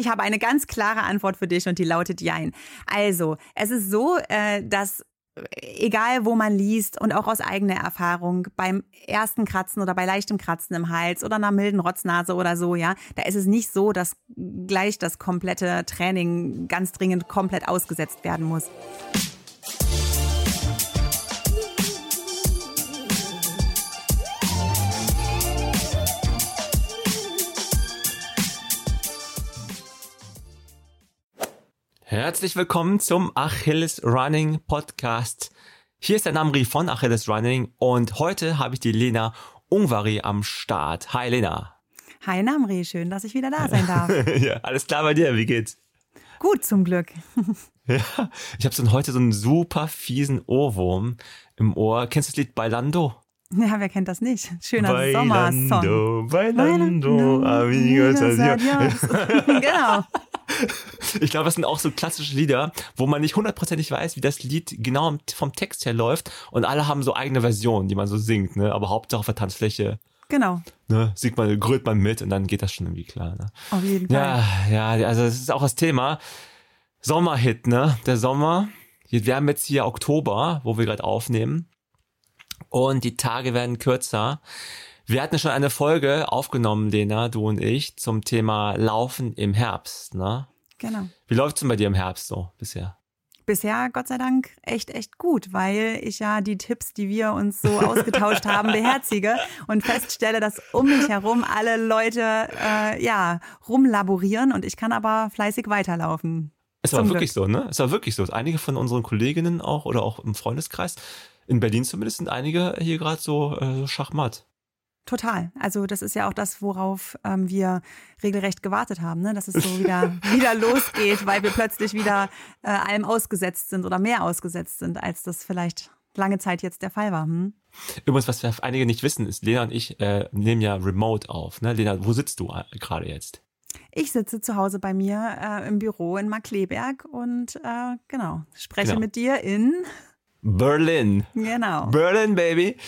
Ich habe eine ganz klare Antwort für dich und die lautet Jein. Also, es ist so, dass egal wo man liest und auch aus eigener Erfahrung, beim ersten Kratzen oder bei leichtem Kratzen im Hals oder einer milden Rotznase oder so, ja, da ist es nicht so, dass gleich das komplette Training ganz dringend komplett ausgesetzt werden muss. Herzlich willkommen zum Achilles Running Podcast. Hier ist der Namri von Achilles Running und heute habe ich die Lena Ungvari am Start. Hi Lena. Hi Namri, schön, dass ich wieder da sein darf. Ja, alles klar bei dir, wie geht's? Gut, zum Glück. Ja, ich habe heute so einen super fiesen Ohrwurm im Ohr. Kennst du das Lied Bailando? Ja, wer kennt das nicht? Schöner Bailando, Sommersong. Bailando, amigos, adios. Genau. Ich glaube, das sind auch so klassische Lieder, wo man nicht hundertprozentig weiß, wie das Lied genau vom Text her läuft. Und alle haben so eigene Versionen, die man so singt, ne? Aber Hauptsache auf der Tanzfläche. Genau. Ne? Grölt man mit und dann geht das schon irgendwie klar. Ne? Auf jeden Fall. Ja, also das ist auch das Thema. Sommerhit, ne? Der Sommer. Wir haben jetzt hier Oktober, wo wir gerade aufnehmen. Und die Tage werden kürzer. Wir hatten schon eine Folge aufgenommen, Lena, du und ich, zum Thema Laufen im Herbst, ne? Genau. Wie läuft's denn bei dir im Herbst so bisher? Bisher, Gott sei Dank, echt gut, weil ich ja die Tipps, die wir uns so ausgetauscht haben, beherzige und feststelle, dass um mich herum alle Leute rumlaborieren und ich kann aber fleißig weiterlaufen. Es war wirklich so, ne? Es war wirklich so. Einige von unseren Kolleginnen auch oder auch im Freundeskreis, in Berlin zumindest, sind einige hier gerade so schachmatt. Total. Also das ist ja auch das, worauf wir regelrecht gewartet haben, ne? Dass es so wieder losgeht, weil wir plötzlich wieder allem ausgesetzt sind oder mehr ausgesetzt sind, als das vielleicht lange Zeit jetzt der Fall war. Hm? Übrigens, was einige nicht wissen, ist, Lena und ich nehmen ja remote auf. Ne? Lena, wo sitzt du gerade jetzt? Ich sitze zu Hause bei mir im Büro in Markkleeberg und spreche mit dir in... Berlin. Genau. Berlin, Baby.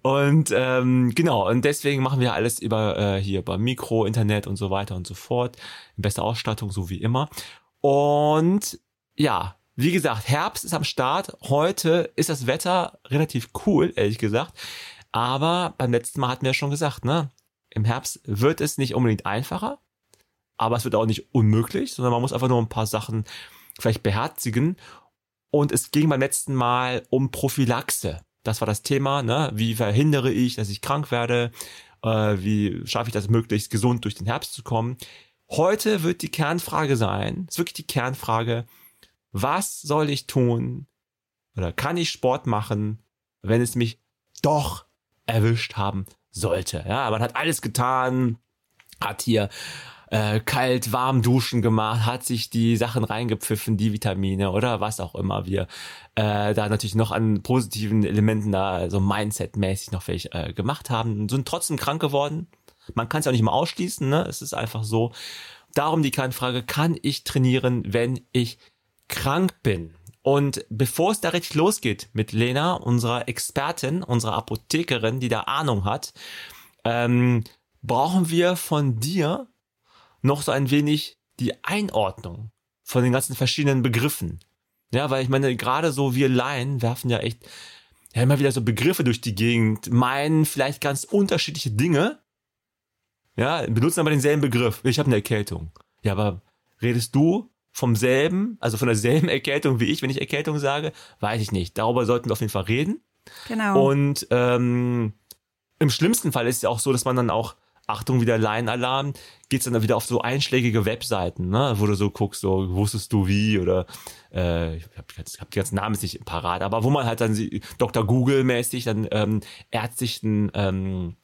Und und deswegen machen wir alles über Mikro, Internet und so weiter und so fort. Beste Ausstattung, so wie immer. Und ja, wie gesagt, Herbst ist am Start. Heute ist das Wetter relativ cool, ehrlich gesagt. Aber beim letzten Mal hatten wir ja schon gesagt, ne, im Herbst wird es nicht unbedingt einfacher, aber es wird auch nicht unmöglich, sondern man muss einfach nur ein paar Sachen vielleicht beherzigen. Und es ging beim letzten Mal um Prophylaxe. Das war das Thema, ne? Wie verhindere ich, dass ich krank werde? Wie schaffe ich das, möglichst gesund durch den Herbst zu kommen? Heute wird die Kernfrage sein, ist wirklich die Kernfrage, was soll ich tun oder kann ich Sport machen, wenn es mich doch erwischt haben sollte? Ja, man hat alles getan, hat hier... kalt, warm duschen gemacht, hat sich die Sachen reingepfiffen, die Vitamine oder was auch immer wir da natürlich noch an positiven Elementen da so Mindset-mäßig noch vielleicht gemacht haben, sind trotzdem krank geworden. Man kann es auch nicht mal ausschließen, ne? Es ist einfach so. Darum die Kernfrage, kann ich trainieren, wenn ich krank bin? Und bevor es da richtig losgeht mit Lena, unserer Expertin, unserer Apothekerin, die da Ahnung hat, brauchen wir von dir noch so ein wenig die Einordnung von den ganzen verschiedenen Begriffen. Ja, weil ich meine, gerade so wir Laien werfen ja echt immer wieder so Begriffe durch die Gegend, meinen vielleicht ganz unterschiedliche Dinge, ja, benutzen aber denselben Begriff. Ich habe eine Erkältung. Ja, aber redest du von derselben Erkältung wie ich, wenn ich Erkältung sage? Weiß ich nicht. Darüber sollten wir auf jeden Fall reden. Genau. Und im schlimmsten Fall ist es ja auch so, dass man dann auch, Achtung, wieder Laienalarm, geht's dann wieder auf so einschlägige Webseiten, ne, wo du so guckst, so wusstest du wie oder ich hab die ganzen Namen jetzt nicht parat, aber wo man halt dann Dr. Google mäßig dann ärztlichen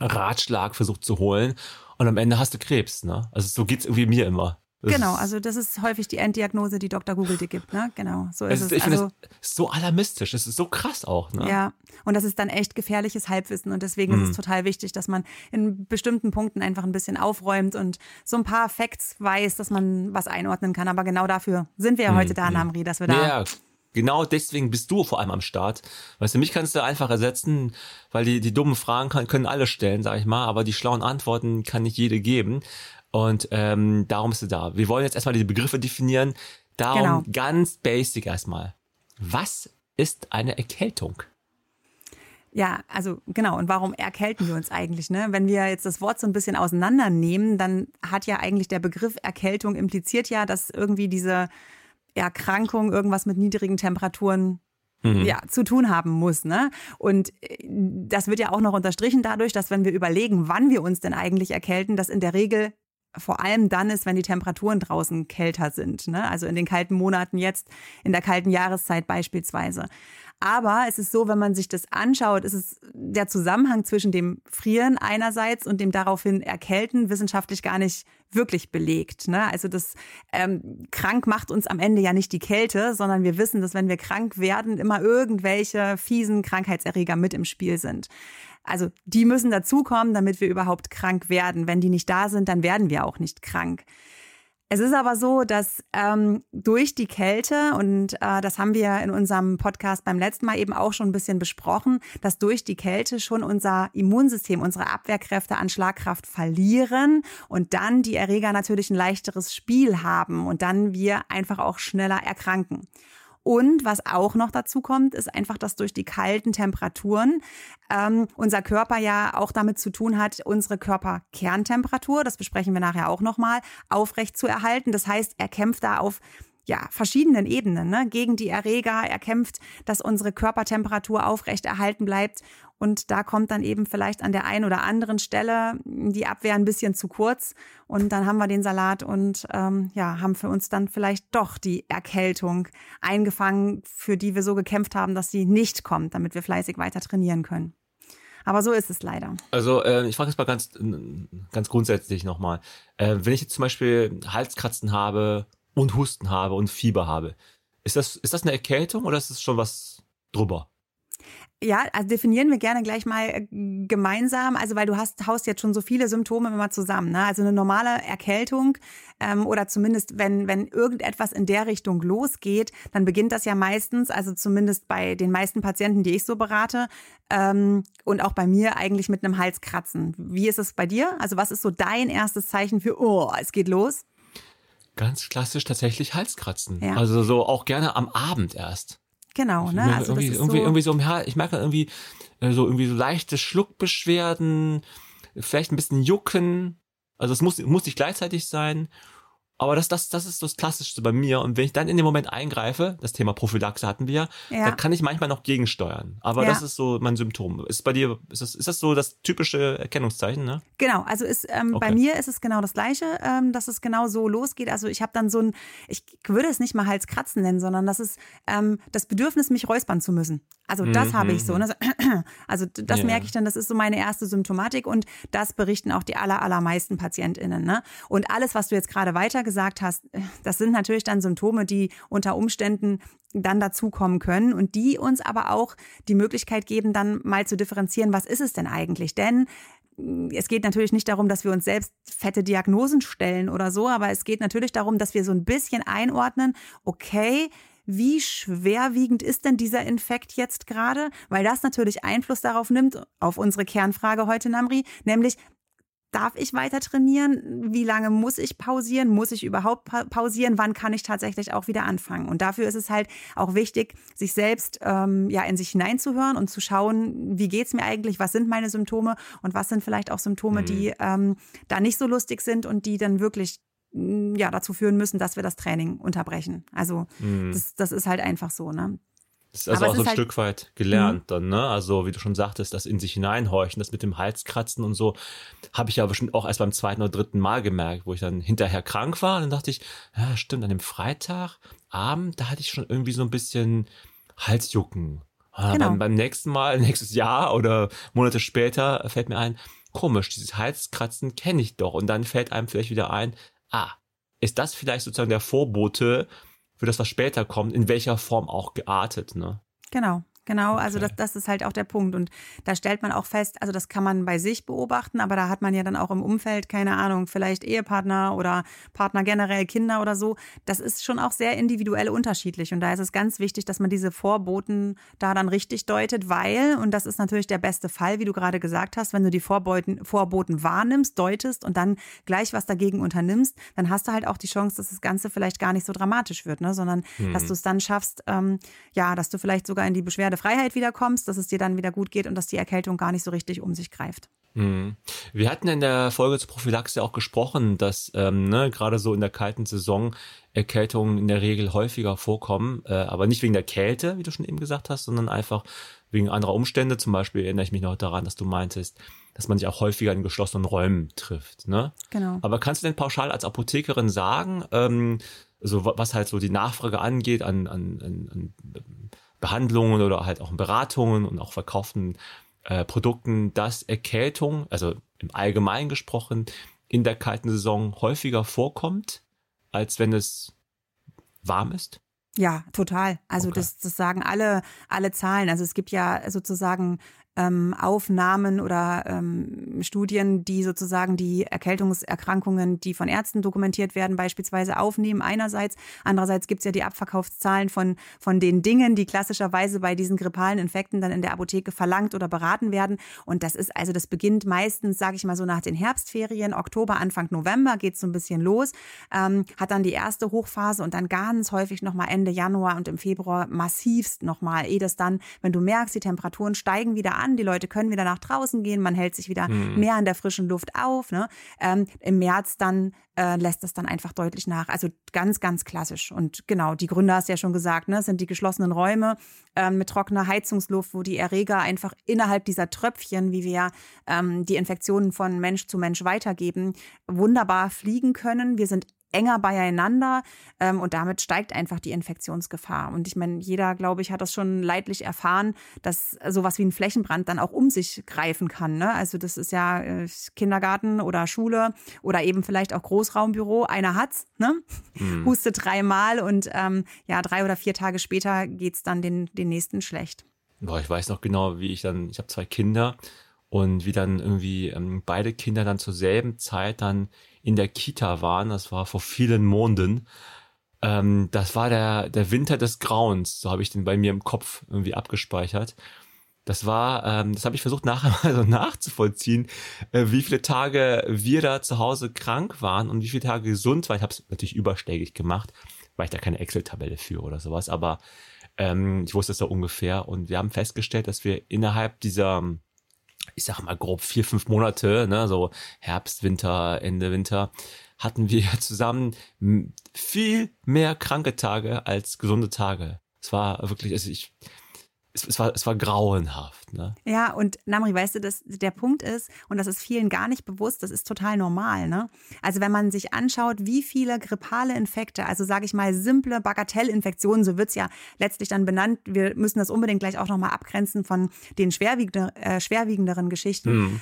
Ratschlag versucht zu holen und am Ende hast du Krebs, ne? Also so geht's irgendwie mir immer. Genau, also das ist häufig die Enddiagnose, die Dr. Google dir gibt, ne? Genau, so ist es. Ich finde das so alarmistisch, das ist so krass auch, ne? Ja, und das ist dann echt gefährliches Halbwissen und deswegen ist es total wichtig, dass man in bestimmten Punkten einfach ein bisschen aufräumt und so ein paar Facts weiß, dass man was einordnen kann. Aber genau dafür sind wir ja heute da, Namri, dass wir da... Ja, genau deswegen bist du vor allem am Start. Weißt du, mich kannst du einfach ersetzen, weil die dummen Fragen können alle stellen, sag ich mal, aber die schlauen Antworten kann nicht jede geben. Und darum ist sie da. Wir wollen jetzt erstmal diese Begriffe definieren. Darum ganz basic erstmal. Was ist eine Erkältung? Ja, also genau. Und warum erkälten wir uns eigentlich? Ne? Wenn wir jetzt das Wort so ein bisschen auseinandernehmen, dann hat ja eigentlich der Begriff Erkältung impliziert ja, dass irgendwie diese Erkrankung irgendwas mit niedrigen Temperaturen zu tun haben muss. Ne? Und das wird ja auch noch unterstrichen dadurch, dass wenn wir überlegen, wann wir uns denn eigentlich erkälten, dass in der Regel vor allem dann ist, wenn die Temperaturen draußen kälter sind. Ne? Also in den kalten Monaten jetzt, in der kalten Jahreszeit beispielsweise. Aber es ist so, wenn man sich das anschaut, ist es der Zusammenhang zwischen dem Frieren einerseits und dem daraufhin Erkälten wissenschaftlich gar nicht wirklich belegt. Ne? Also das krank macht uns am Ende ja nicht die Kälte, sondern wir wissen, dass wenn wir krank werden, immer irgendwelche fiesen Krankheitserreger mit im Spiel sind. Also die müssen dazukommen, damit wir überhaupt krank werden. Wenn die nicht da sind, dann werden wir auch nicht krank. Es ist aber so, dass durch die Kälte, und das haben wir in unserem Podcast beim letzten Mal eben auch schon ein bisschen besprochen, dass durch die Kälte schon unser Immunsystem, unsere Abwehrkräfte an Schlagkraft verlieren und dann die Erreger natürlich ein leichteres Spiel haben und dann wir einfach auch schneller erkranken. Und was auch noch dazu kommt, ist einfach, dass durch die kalten Temperaturen unser Körper ja auch damit zu tun hat, unsere Körperkerntemperatur, das besprechen wir nachher auch nochmal, aufrecht zu erhalten. Das heißt, er kämpft da auf verschiedenen Ebenen, ne? Gegen die Erreger. Er kämpft, dass unsere Körpertemperatur aufrecht erhalten bleibt. Und da kommt dann eben vielleicht an der einen oder anderen Stelle die Abwehr ein bisschen zu kurz. Und dann haben wir den Salat und haben für uns dann vielleicht doch die Erkältung eingefangen, für die wir so gekämpft haben, dass sie nicht kommt, damit wir fleißig weiter trainieren können. Aber so ist es leider. Also ich frage jetzt mal ganz grundsätzlich nochmal. Wenn ich jetzt zum Beispiel Halskratzen habe und Husten habe und Fieber habe, ist das eine Erkältung oder ist es schon was drüber? Ja, also definieren wir gerne gleich mal gemeinsam, also weil du haust jetzt schon so viele Symptome immer zusammen, ne? Also eine normale Erkältung oder zumindest wenn irgendetwas in der Richtung losgeht, dann beginnt das ja meistens, also zumindest bei den meisten Patienten, die ich so berate und auch bei mir eigentlich mit einem Halskratzen. Wie ist es bei dir? Also was ist so dein erstes Zeichen für, oh, es geht los? Ganz klassisch tatsächlich Halskratzen. Ja. Also so auch gerne am Abend erst. Genau, ne? Also das ist irgendwie so, ich merke irgendwie so leichte Schluckbeschwerden, vielleicht ein bisschen Jucken. Also es muss nicht gleichzeitig sein. Aber das ist das Klassischste bei mir. Und wenn ich dann in dem Moment eingreife, das Thema Prophylaxe hatten wir ja, dann kann ich manchmal noch gegensteuern. Aber das ist so mein Symptom. Ist bei dir, ist das so das typische Erkennungszeichen, ne? Genau, also ist bei mir ist es genau das Gleiche, dass es genau so losgeht. Also ich habe dann so ein, ich würde es nicht mal Halskratzen nennen, sondern das ist das Bedürfnis, mich räuspern zu müssen. Also das habe ich so. Ne? Also das merke ich dann, das ist so meine erste Symptomatik. Und das berichten auch die allermeisten PatientInnen. Ne? Und alles, was du jetzt gerade weiter gesagt hast, das sind natürlich dann Symptome, die unter Umständen dann dazukommen können und die uns aber auch die Möglichkeit geben, dann mal zu differenzieren, was ist es denn eigentlich? Denn es geht natürlich nicht darum, dass wir uns selbst fette Diagnosen stellen oder so, aber es geht natürlich darum, dass wir so ein bisschen einordnen, okay, wie schwerwiegend ist denn dieser Infekt jetzt gerade? Weil das natürlich Einfluss darauf nimmt, auf unsere Kernfrage heute, Namri, nämlich, darf ich weiter trainieren? Wie lange muss ich pausieren? Muss ich überhaupt pausieren? Wann kann ich tatsächlich auch wieder anfangen? Und dafür ist es halt auch wichtig, sich selbst in sich hineinzuhören und zu schauen, wie geht's mir eigentlich? Was sind meine Symptome? Und was sind vielleicht auch Symptome, die da nicht so lustig sind und die dann wirklich dazu führen müssen, dass wir das Training unterbrechen. Also das ist halt einfach so, ne? Das ist also auch so ein Stück weit gelernt dann, ne? Also wie du schon sagtest, das in sich hineinhorchen, das mit dem Halskratzen und so, habe ich ja bestimmt auch erst beim 2. oder 3. Mal gemerkt, wo ich dann hinterher krank war. Und dann dachte ich, ja stimmt, an dem Freitagabend, da hatte ich schon irgendwie so ein bisschen Halsjucken. Genau. Beim nächsten Mal, nächstes Jahr oder Monate später fällt mir ein, komisch, dieses Halskratzen kenne ich doch. Und dann fällt einem vielleicht wieder ein, ist das vielleicht sozusagen der Vorbote für das, was später kommt, in welcher Form auch geartet, ne? Genau. Genau, also okay. das ist halt auch der Punkt. Und da stellt man auch fest, also das kann man bei sich beobachten, aber da hat man ja dann auch im Umfeld, keine Ahnung, vielleicht Ehepartner oder Partner generell, Kinder oder so. Das ist schon auch sehr individuell unterschiedlich. Und da ist es ganz wichtig, dass man diese Vorboten da dann richtig deutet, weil, und das ist natürlich der beste Fall, wie du gerade gesagt hast, wenn du die Vorboten wahrnimmst, deutest und dann gleich was dagegen unternimmst, dann hast du halt auch die Chance, dass das Ganze vielleicht gar nicht so dramatisch wird, ne? Sondern dass du es dann schaffst, ja, dass du vielleicht sogar in die Beschwerdefreiheit wiederkommst, dass es dir dann wieder gut geht und dass die Erkältung gar nicht so richtig um sich greift. Wir hatten in der Folge zur Prophylaxe auch gesprochen, dass gerade so in der kalten Saison Erkältungen in der Regel häufiger vorkommen, aber nicht wegen der Kälte, wie du schon eben gesagt hast, sondern einfach wegen anderer Umstände. Zum Beispiel erinnere ich mich noch daran, dass du meintest, dass man sich auch häufiger in geschlossenen Räumen trifft. Ne? Genau. Aber kannst du denn pauschal als Apothekerin sagen, also was halt so die Nachfrage angeht an Behandlungen oder halt auch Beratungen und auch verkauften Produkten, dass Erkältung, also im Allgemeinen gesprochen, in der kalten Saison häufiger vorkommt, als wenn es warm ist? Ja, total. Also okay. Das sagen alle Zahlen. Also es gibt ja sozusagen Aufnahmen oder Studien, die sozusagen die Erkältungserkrankungen, die von Ärzten dokumentiert werden, beispielsweise aufnehmen einerseits. Andererseits gibt es ja die Abverkaufszahlen von den Dingen, die klassischerweise bei diesen grippalen Infekten dann in der Apotheke verlangt oder beraten werden. Und das ist also, das beginnt meistens, sage ich mal so, nach den Herbstferien, Oktober, Anfang November geht es so ein bisschen los, hat dann die erste Hochphase und dann ganz häufig nochmal Ende Januar und im Februar massivst nochmal, ehe das dann, wenn du merkst, die Temperaturen steigen wieder an, die Leute können wieder nach draußen gehen, man hält sich wieder mehr in der frischen Luft auf. Ne? Im März dann lässt das dann einfach deutlich nach. Also ganz, ganz klassisch. Und genau, die Gründe hast du ja schon gesagt, ne? Das sind die geschlossenen Räume mit trockener Heizungsluft, wo die Erreger einfach innerhalb dieser Tröpfchen, wie wir die Infektionen von Mensch zu Mensch weitergeben, wunderbar fliegen können. Wir sind enger beieinander und damit steigt einfach die Infektionsgefahr. Und ich meine, jeder, glaube ich, hat das schon leidlich erfahren, dass sowas wie ein Flächenbrand dann auch um sich greifen kann. Ne? Also das ist ja Kindergarten oder Schule oder eben vielleicht auch Großraumbüro. Einer hat's, ne? Hustet dreimal und 3 oder 4 Tage später geht's dann den Nächsten schlecht. Boah, ich weiß noch genau, wie ich habe 2 Kinder und wie dann irgendwie beide Kinder dann zur selben Zeit dann in der Kita waren, das war vor vielen Monaten. Das war der Winter des Grauens, so habe ich den bei mir im Kopf irgendwie abgespeichert. Das war, das habe ich versucht nachher mal so nachzuvollziehen, wie viele Tage wir da zu Hause krank waren und wie viele Tage gesund, weil ich habe es natürlich überschlägig gemacht, weil ich da keine Excel-Tabelle für oder sowas, aber ich wusste es da ungefähr und wir haben festgestellt, dass wir innerhalb dieser, ich sag mal grob 4-5 Monate, ne, so Herbst, Winter, Ende Winter, hatten wir zusammen viel mehr kranke Tage als gesunde Tage. Es war wirklich, es war grauenhaft, ne? Ja, und Namri, weißt du, dass der Punkt ist, und das ist vielen gar nicht bewusst, das ist total normal, ne? Also wenn man sich anschaut, wie viele grippale Infekte, also sage ich mal simple Bagatellinfektionen, so wird's ja letztlich dann benannt, wir müssen das unbedingt gleich auch nochmal abgrenzen von den schwerwiegenderen Geschichten,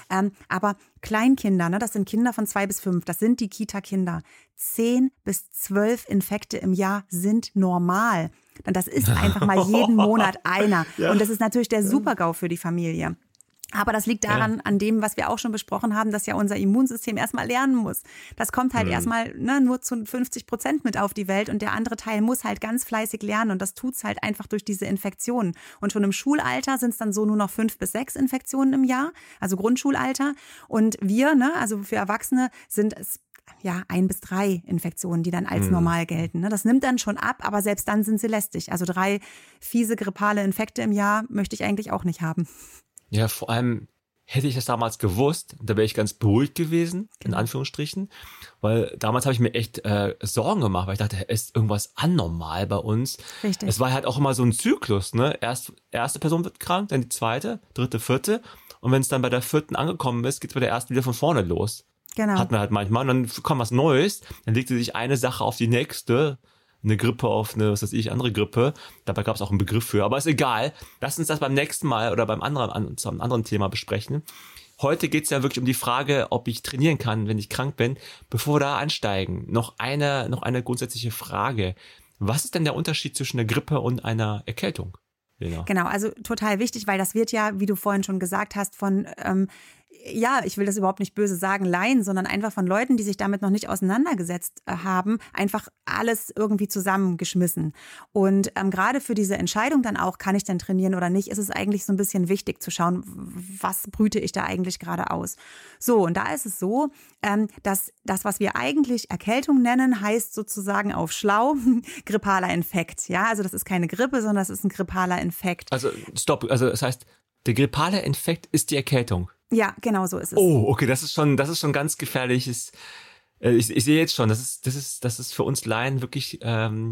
aber Kleinkinder, ne, das sind Kinder von 2 bis 5, das sind die Kita-Kinder. 10 bis 12 Infekte im Jahr sind normal. Denn das ist einfach mal jeden Monat einer. Ja. Und das ist natürlich der Super-GAU für die Familie. Aber das liegt daran, an dem, was wir auch schon besprochen haben, dass ja unser Immunsystem erstmal lernen muss. Das kommt halt erstmal nur zu 50% mit auf die Welt und der andere Teil muss halt ganz fleißig lernen und das tut's halt einfach durch diese Infektionen. Und schon im Schulalter sind's dann so nur noch 5 bis 6 Infektionen im Jahr, also Grundschulalter. Und wir, ne, also für Erwachsene sind es ja 1 bis 3 Infektionen, die dann als normal gelten. Das nimmt dann schon ab, aber selbst dann sind sie lästig. Also 3 fiese grippale Infekte im Jahr möchte ich eigentlich auch nicht haben. Ja, vor allem hätte ich das damals gewusst, da wäre ich ganz beruhigt gewesen, in Anführungsstrichen, weil damals habe ich mir echt Sorgen gemacht, weil ich dachte, ist irgendwas anormal bei uns. Richtig. Es war halt auch immer so ein Zyklus, ne? Erste Person wird krank, dann die zweite, dritte, vierte und wenn es dann bei der vierten angekommen ist, geht es bei der ersten wieder von vorne los. Genau. Hat man halt manchmal. Und dann kommt was Neues, dann legte sich eine Sache auf die nächste, eine Grippe auf eine, was weiß ich, andere Grippe. Dabei gab es auch einen Begriff für, aber ist egal. Lass uns das beim nächsten Mal oder zu einem anderen Thema besprechen. Heute geht's ja wirklich um die Frage, ob ich trainieren kann, wenn ich krank bin. Bevor wir da einsteigen, noch eine grundsätzliche Frage. Was ist denn der Unterschied zwischen einer Grippe und einer Erkältung? Lena. Genau, also total wichtig, weil das wird ja, wie du vorhin schon gesagt hast, von, ja, ich will das überhaupt nicht böse sagen, Laien, sondern einfach von Leuten, die sich damit noch nicht auseinandergesetzt haben, einfach alles irgendwie zusammengeschmissen. Und gerade für diese Entscheidung dann auch, kann ich denn trainieren oder nicht, ist es eigentlich so ein bisschen wichtig zu schauen, was brüte ich da eigentlich gerade aus. So, und da ist es so, dass das, was wir eigentlich Erkältung nennen, heißt sozusagen auf schlau grippaler Infekt. Ja, also das ist keine Grippe, sondern das ist ein grippaler Infekt. Also stopp, also das heißt, der grippale Infekt ist die Erkältung. Ja, genau so ist es. Oh, okay, das ist schon ganz gefährlich. Ich sehe jetzt schon, das ist für uns Laien wirklich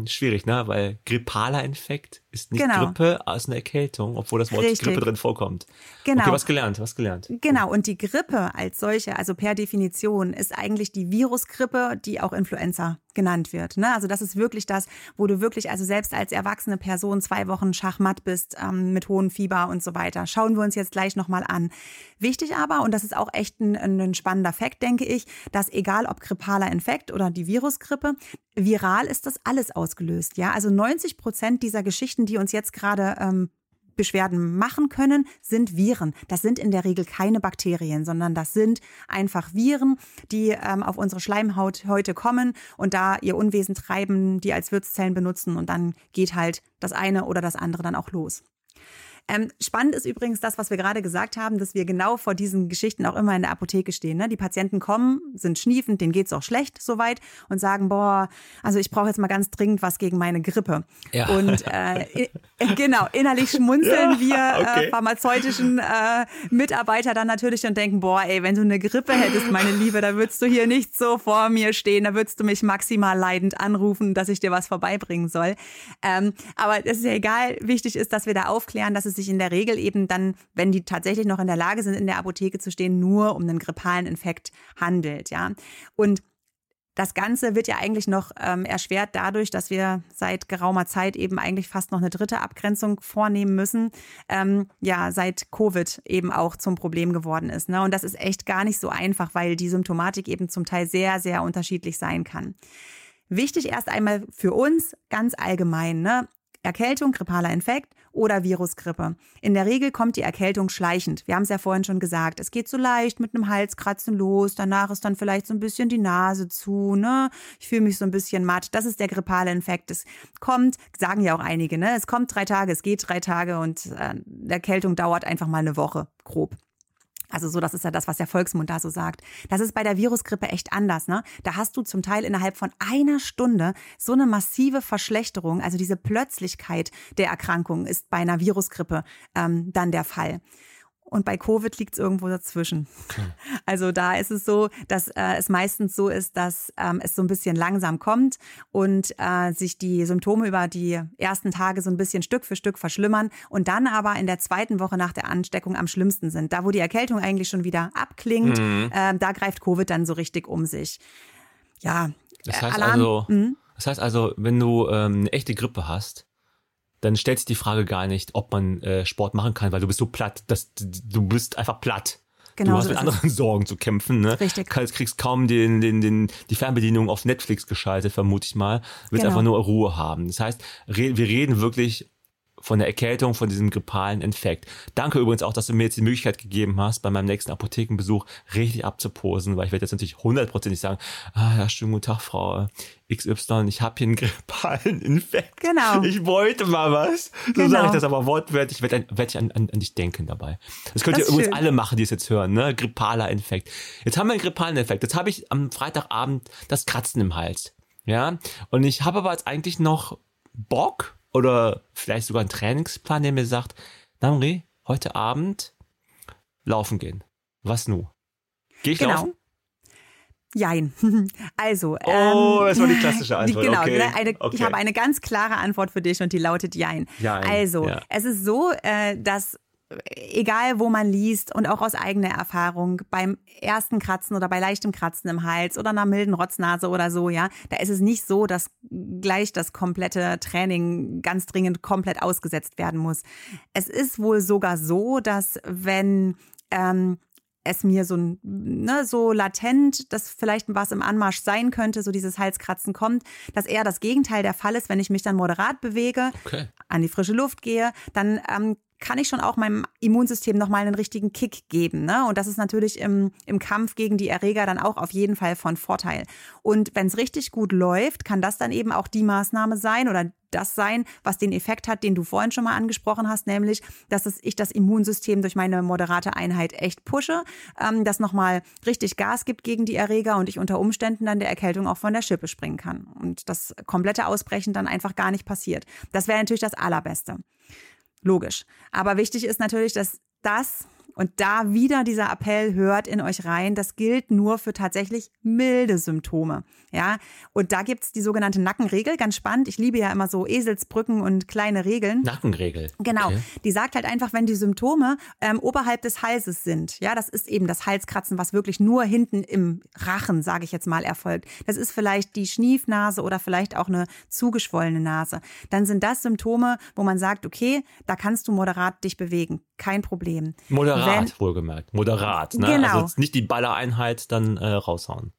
schwierig, ne? Weil grippaler Infekt ist nicht genau. Grippe, ist eine Erkältung, obwohl das Wort richtig. Grippe drin vorkommt. Genau. Okay, was gelernt. Genau, und die Grippe als solche, also per Definition, ist eigentlich die Virusgrippe, die auch Influenza genannt wird. Ne? Also das ist wirklich das, wo du wirklich, also selbst als erwachsene Person 2 Wochen schachmatt bist, mit hohem Fieber und so weiter. Schauen wir uns jetzt gleich nochmal an. Wichtig aber, und das ist auch echt ein spannender Fakt, denke ich, dass egal ob grippaler Infekt oder die Virusgrippe, viral ist das alles ausgelöst. Ja? Also 90% dieser Geschichten, die uns jetzt gerade Beschwerden machen können, sind Viren. Das sind in der Regel keine Bakterien, sondern das sind einfach Viren, die auf unsere Schleimhaut heute kommen und da ihr Unwesen treiben, die als Wirtszellen benutzen und dann geht halt das eine oder das andere dann auch los. Spannend ist übrigens das, was wir gerade gesagt haben, dass wir genau vor diesen Geschichten auch immer in der Apotheke stehen. Ne? Die Patienten kommen, sind schniefend, denen geht's auch schlecht soweit und sagen, boah, also ich brauche jetzt mal ganz dringend was gegen meine Grippe. Ja. Und genau, innerlich schmunzeln ja, wir okay. Pharmazeutischen Mitarbeiter dann natürlich und denken, boah, ey, wenn du eine Grippe hättest, meine Liebe, da würdest du hier nicht so vor mir stehen, da würdest du mich maximal leidend anrufen, dass ich dir was vorbeibringen soll. Aber es ist ja egal, wichtig ist, dass wir da aufklären, dass es sich in der Regel eben dann, wenn die tatsächlich noch in der Lage sind, in der Apotheke zu stehen, nur um einen grippalen Infekt handelt, ja. Und das Ganze wird ja eigentlich noch erschwert dadurch, dass wir seit geraumer Zeit eben eigentlich fast noch eine dritte Abgrenzung vornehmen müssen, ja, seit Covid eben auch zum Problem geworden ist. Ne? Und das ist echt gar nicht so einfach, weil die Symptomatik eben zum Teil sehr, sehr unterschiedlich sein kann. Wichtig erst einmal für uns ganz allgemein, ne? Erkältung, grippaler Infekt oder Virusgrippe. In der Regel kommt die Erkältung schleichend. Wir haben es ja vorhin schon gesagt, es geht so leicht mit einem Halskratzen los, danach ist dann vielleicht so ein bisschen die Nase zu, ne? Ich fühle mich so ein bisschen matt. Das ist der grippale Infekt. Es kommt, sagen ja auch einige, ne? Es kommt 3 Tage, es geht 3 Tage und Erkältung dauert einfach mal 1 Woche, grob. Also so, das ist ja das, was der Volksmund da so sagt. Das ist bei der Virusgrippe echt anders, ne? Da hast du zum Teil innerhalb von 1 Stunde so eine massive Verschlechterung. Also diese Plötzlichkeit der Erkrankung ist bei einer Virusgrippe dann der Fall. Und bei Covid liegt es irgendwo dazwischen. Also da ist es so, dass es meistens so ist, dass es so ein bisschen langsam kommt und sich die Symptome über die ersten Tage so ein bisschen Stück für Stück verschlimmern und dann aber in der 2. Woche nach der Ansteckung am schlimmsten sind. Da, wo die Erkältung eigentlich schon wieder abklingt, da greift Covid dann so richtig um sich. Ja, das heißt also, wenn du eine echte Grippe hast, dann stellt sich die Frage gar nicht, ob man Sport machen kann, weil du bist so platt, du bist einfach platt. Genau, du hast so mit anderen Sorgen zu kämpfen, ne? Richtig. Du kriegst kaum die Fernbedienung auf Netflix geschaltet, vermute ich mal. Du willst einfach nur Ruhe haben. Das heißt, wir reden wirklich von der Erkältung, von diesem grippalen Infekt. Danke übrigens auch, dass du mir jetzt die Möglichkeit gegeben hast, bei meinem nächsten Apothekenbesuch richtig abzuposen, weil ich werde jetzt natürlich 100% sagen, ja, schönen guten Tag, Frau XY, ich habe hier einen grippalen Infekt. Genau. Ich wollte mal was. So sage ich das aber wortwörtlich. Ich werde an dich denken dabei. Das könnt ihr übrigens alle machen, die es jetzt hören, ne? Grippaler Infekt. Jetzt haben wir einen grippalen Infekt. Jetzt habe ich am Freitagabend das Kratzen im Hals. Ja? Und ich habe aber jetzt eigentlich noch Bock, oder vielleicht sogar einen Trainingsplan, der mir sagt, Namri, heute Abend laufen gehen. Was nun? Gehe ich laufen? Jein. Also. Das war die klassische Antwort. Genau, okay. Ich habe eine ganz klare Antwort für dich und die lautet Jein. Also, es ist so, dass egal wo man liest und auch aus eigener Erfahrung, beim ersten Kratzen oder bei leichtem Kratzen im Hals oder einer milden Rotznase oder so, ja, da ist es nicht so, dass gleich das komplette Training ganz dringend komplett ausgesetzt werden muss. Es ist wohl sogar so, dass wenn es mir so, so latent, dass vielleicht was im Anmarsch sein könnte, so dieses Halskratzen kommt, dass eher das Gegenteil der Fall ist, wenn ich mich dann moderat bewege, okay, an die frische Luft gehe, dann kann ich schon auch meinem Immunsystem nochmal einen richtigen Kick geben, ne? Und das ist natürlich im Kampf gegen die Erreger dann auch auf jeden Fall von Vorteil. Und wenn es richtig gut läuft, kann das dann eben auch die Maßnahme sein oder das sein, was den Effekt hat, den du vorhin schon mal angesprochen hast, nämlich, dass ich das Immunsystem durch meine moderate Einheit echt pushe, das nochmal richtig Gas gibt gegen die Erreger und ich unter Umständen dann der Erkältung auch von der Schippe springen kann und das komplette Ausbrechen dann einfach gar nicht passiert. Das wäre natürlich das Allerbeste. Logisch. Aber wichtig ist natürlich, dass und da wieder dieser Appell, hört in euch rein, das gilt nur für tatsächlich milde Symptome. Ja, und da gibt's die sogenannte Nackenregel, ganz spannend. Ich liebe ja immer so Eselsbrücken und kleine Regeln. Nackenregel. Genau, okay. Die sagt halt einfach, wenn die Symptome oberhalb des Halses sind, ja, das ist eben das Halskratzen, was wirklich nur hinten im Rachen, sage ich jetzt mal, erfolgt. Das ist vielleicht die Schniefnase oder vielleicht auch eine zugeschwollene Nase. Dann sind das Symptome, wo man sagt, okay, da kannst du moderat dich bewegen, kein Problem. Moderat, wohlgemerkt. Moderat. Ne? Genau. Also nicht die Ballereinheit dann raushauen.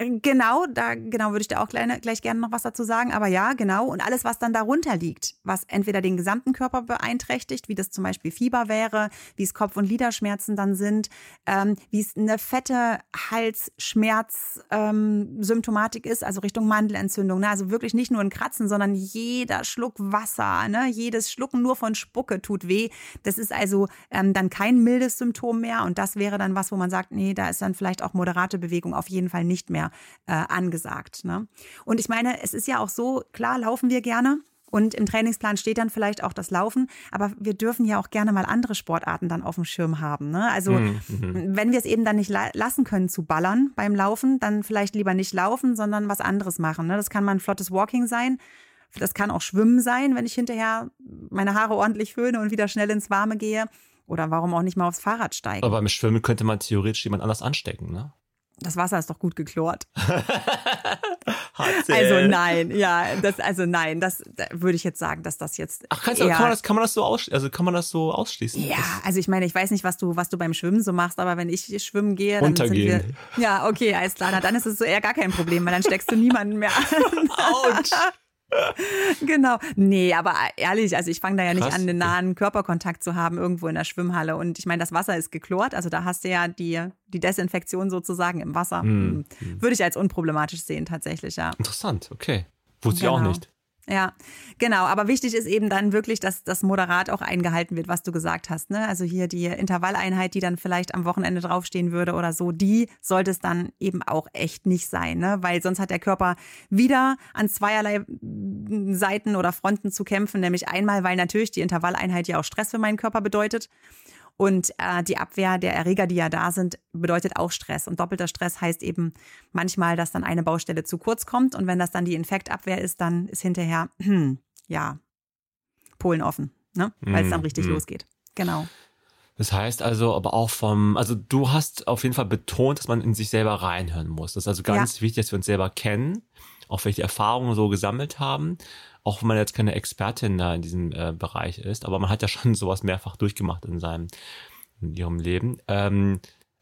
Genau, genau würde ich da auch gleich gerne noch was dazu sagen. Aber ja, genau. Und alles, was dann darunter liegt, was entweder den gesamten Körper beeinträchtigt, wie das zum Beispiel Fieber wäre, wie es Kopf- und Liderschmerzen dann sind, wie es eine fette Halsschmerz-Symptomatik ist, also Richtung Mandelentzündung. Ne? Also wirklich nicht nur ein Kratzen, sondern jeder Schluck Wasser, ne? Jedes Schlucken nur von Spucke tut weh. Das ist also dann kein mildes Symptom mehr. Und das wäre dann was, wo man sagt, nee, da ist dann vielleicht auch moderate Bewegung auf jeden Fall nicht mehr angesagt. Ne? Und ich meine, es ist ja auch so, klar laufen wir gerne und im Trainingsplan steht dann vielleicht auch das Laufen, aber wir dürfen ja auch gerne mal andere Sportarten dann auf dem Schirm haben. Ne? Also wenn wir es eben dann nicht lassen können zu ballern beim Laufen, dann vielleicht lieber nicht laufen, sondern was anderes machen. Ne? Das kann mal ein flottes Walking sein. Das kann auch Schwimmen sein, wenn ich hinterher meine Haare ordentlich föhne und wieder schnell ins Warme gehe. Oder warum auch nicht mal aufs Fahrrad steigen. Aber beim Schwimmen könnte man theoretisch jemand anders anstecken, ne? Das Wasser ist doch gut geklort. Also nein, ja, das würde ich jetzt sagen, dass das jetzt. Ach, kann man das so ausschließen? Ja, also ich meine, ich weiß nicht, was du beim Schwimmen so machst, aber wenn ich schwimmen gehe, dann untergehen. Ja, okay, alles klar, dann ist es so eher gar kein Problem, weil dann steckst du niemanden mehr an. Autsch. Genau. Nee, aber ehrlich, also ich fange da ja nicht an, den nahen Körperkontakt zu haben irgendwo in der Schwimmhalle. Und ich meine, das Wasser ist geklort, also da hast du ja die Desinfektion sozusagen im Wasser. Mm. Würde ich als unproblematisch sehen tatsächlich, ja. Interessant, okay. Wusste ich auch nicht. Ja, genau. Aber wichtig ist eben dann wirklich, dass das moderat auch eingehalten wird, was du gesagt hast. Ne? Also hier die Intervalleinheit, die dann vielleicht am Wochenende draufstehen würde oder so, die sollte es dann eben auch echt nicht sein. Ne? Weil sonst hat der Körper wieder an zweierlei Seiten oder Fronten zu kämpfen. Nämlich einmal, weil natürlich die Intervalleinheit ja auch Stress für meinen Körper bedeutet. Und die Abwehr der Erreger, die ja da sind, bedeutet auch Stress. Und doppelter Stress heißt eben manchmal, dass dann eine Baustelle zu kurz kommt. Und wenn das dann die Infektabwehr ist, dann ist hinterher, ja, Polen offen, ne? Weil es dann richtig losgeht. Genau. Das heißt also, aber auch du hast auf jeden Fall betont, dass man in sich selber reinhören muss. Das ist also ganz wichtig, dass wir uns selber kennen, auch welche Erfahrungen so gesammelt haben. Auch wenn man jetzt keine Expertin da in diesem Bereich ist, aber man hat ja schon sowas mehrfach durchgemacht in ihrem Leben.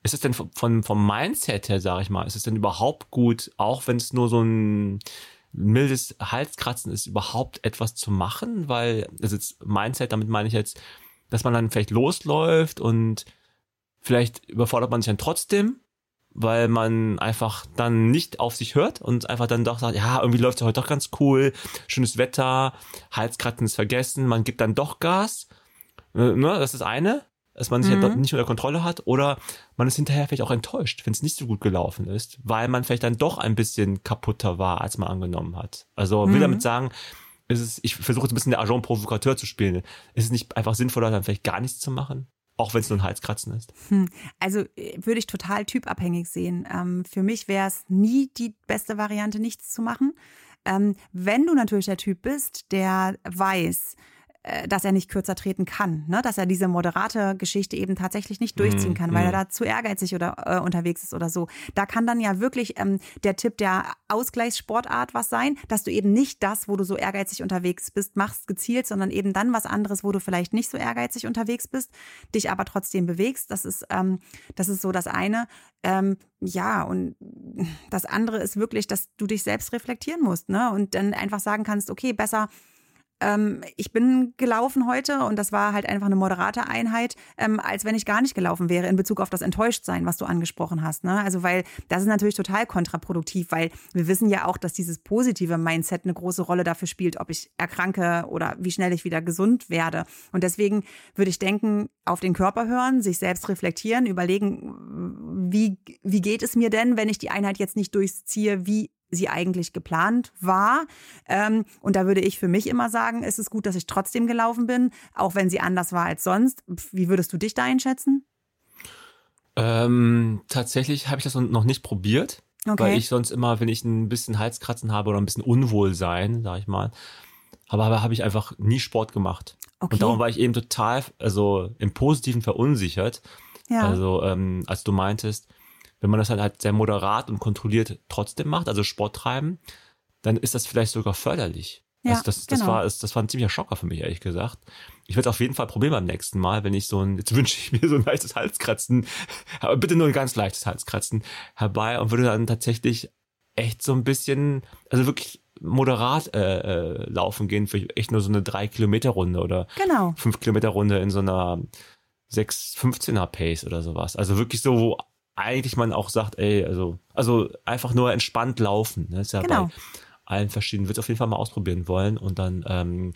Ist es denn vom Mindset her, sage ich mal, ist es denn überhaupt gut, auch wenn es nur so ein mildes Halskratzen ist, überhaupt etwas zu machen? Weil, also jetzt Mindset, damit meine ich jetzt, dass man dann vielleicht losläuft und vielleicht überfordert man sich dann trotzdem, weil man einfach dann nicht auf sich hört und einfach dann doch sagt, ja, irgendwie läuft es heute doch ganz cool, schönes Wetter, Halskratzen ist vergessen, man gibt dann doch Gas. Ne, das ist eine, dass man sich halt nicht unter Kontrolle hat, oder man ist hinterher vielleicht auch enttäuscht, wenn es nicht so gut gelaufen ist, weil man vielleicht dann doch ein bisschen kaputter war, als man angenommen hat. Also will damit sagen, ich versuche jetzt ein bisschen der Agent Provocateur zu spielen, ist es nicht einfach sinnvoller, dann vielleicht gar nichts zu machen? Auch wenn es nur ein Halskratzen ist. Also würde ich total typabhängig sehen. Für mich wäre es nie die beste Variante, nichts zu machen. Wenn du natürlich der Typ bist, der weiß, dass er nicht kürzer treten kann, ne? Dass er diese moderate Geschichte eben tatsächlich nicht durchziehen kann, weil er da zu ehrgeizig oder unterwegs ist oder so. Da kann dann ja wirklich der Tipp der Ausgleichssportart was sein, dass du eben nicht das, wo du so ehrgeizig unterwegs bist, machst gezielt, sondern eben dann was anderes, wo du vielleicht nicht so ehrgeizig unterwegs bist, dich aber trotzdem bewegst. Das ist so das eine. Ja, und das andere ist wirklich, dass du dich selbst reflektieren musst, ne? Und dann einfach sagen kannst, okay, besser, ich bin gelaufen heute und das war halt einfach eine moderate Einheit, als wenn ich gar nicht gelaufen wäre in Bezug auf das Enttäuschtsein, was du angesprochen hast, ne? Also weil das ist natürlich total kontraproduktiv, weil wir wissen ja auch, dass dieses positive Mindset eine große Rolle dafür spielt, ob ich erkranke oder wie schnell ich wieder gesund werde. Und deswegen würde ich denken, auf den Körper hören, sich selbst reflektieren, überlegen, wie geht es mir denn, wenn ich die Einheit jetzt nicht durchziehe, wie sie eigentlich geplant war. Und da würde ich für mich immer sagen, ist es gut, dass ich trotzdem gelaufen bin, auch wenn sie anders war als sonst. Wie würdest du dich da einschätzen? Tatsächlich habe ich das noch nicht probiert, okay. Weil ich sonst immer, wenn ich ein bisschen Halskratzen habe oder ein bisschen Unwohlsein, sage ich mal, aber habe ich einfach nie Sport gemacht. Okay. Und darum war ich eben total, also im Positiven verunsichert. Ja. Also als du meintest, wenn man das dann halt sehr moderat und kontrolliert trotzdem macht, also Sport treiben, dann ist das vielleicht sogar förderlich. Ja, also das war ein ziemlicher Schocker für mich, ehrlich gesagt. Ich werde es auf jeden Fall probieren beim nächsten Mal, wenn ich jetzt wünsche ich mir so ein leichtes Halskratzen, aber bitte nur ein ganz leichtes Halskratzen herbei und würde dann tatsächlich echt so ein bisschen, also wirklich moderat laufen gehen, vielleicht echt nur so eine 3-Kilometer-Runde oder 5-Kilometer-Runde in so einer 6:15er-Pace oder sowas. Also wirklich so, wo eigentlich man auch sagt, ey, also einfach nur entspannt laufen. Ne? Ist ja bei allen verschiedenen, wird es auf jeden Fall mal ausprobieren wollen und dann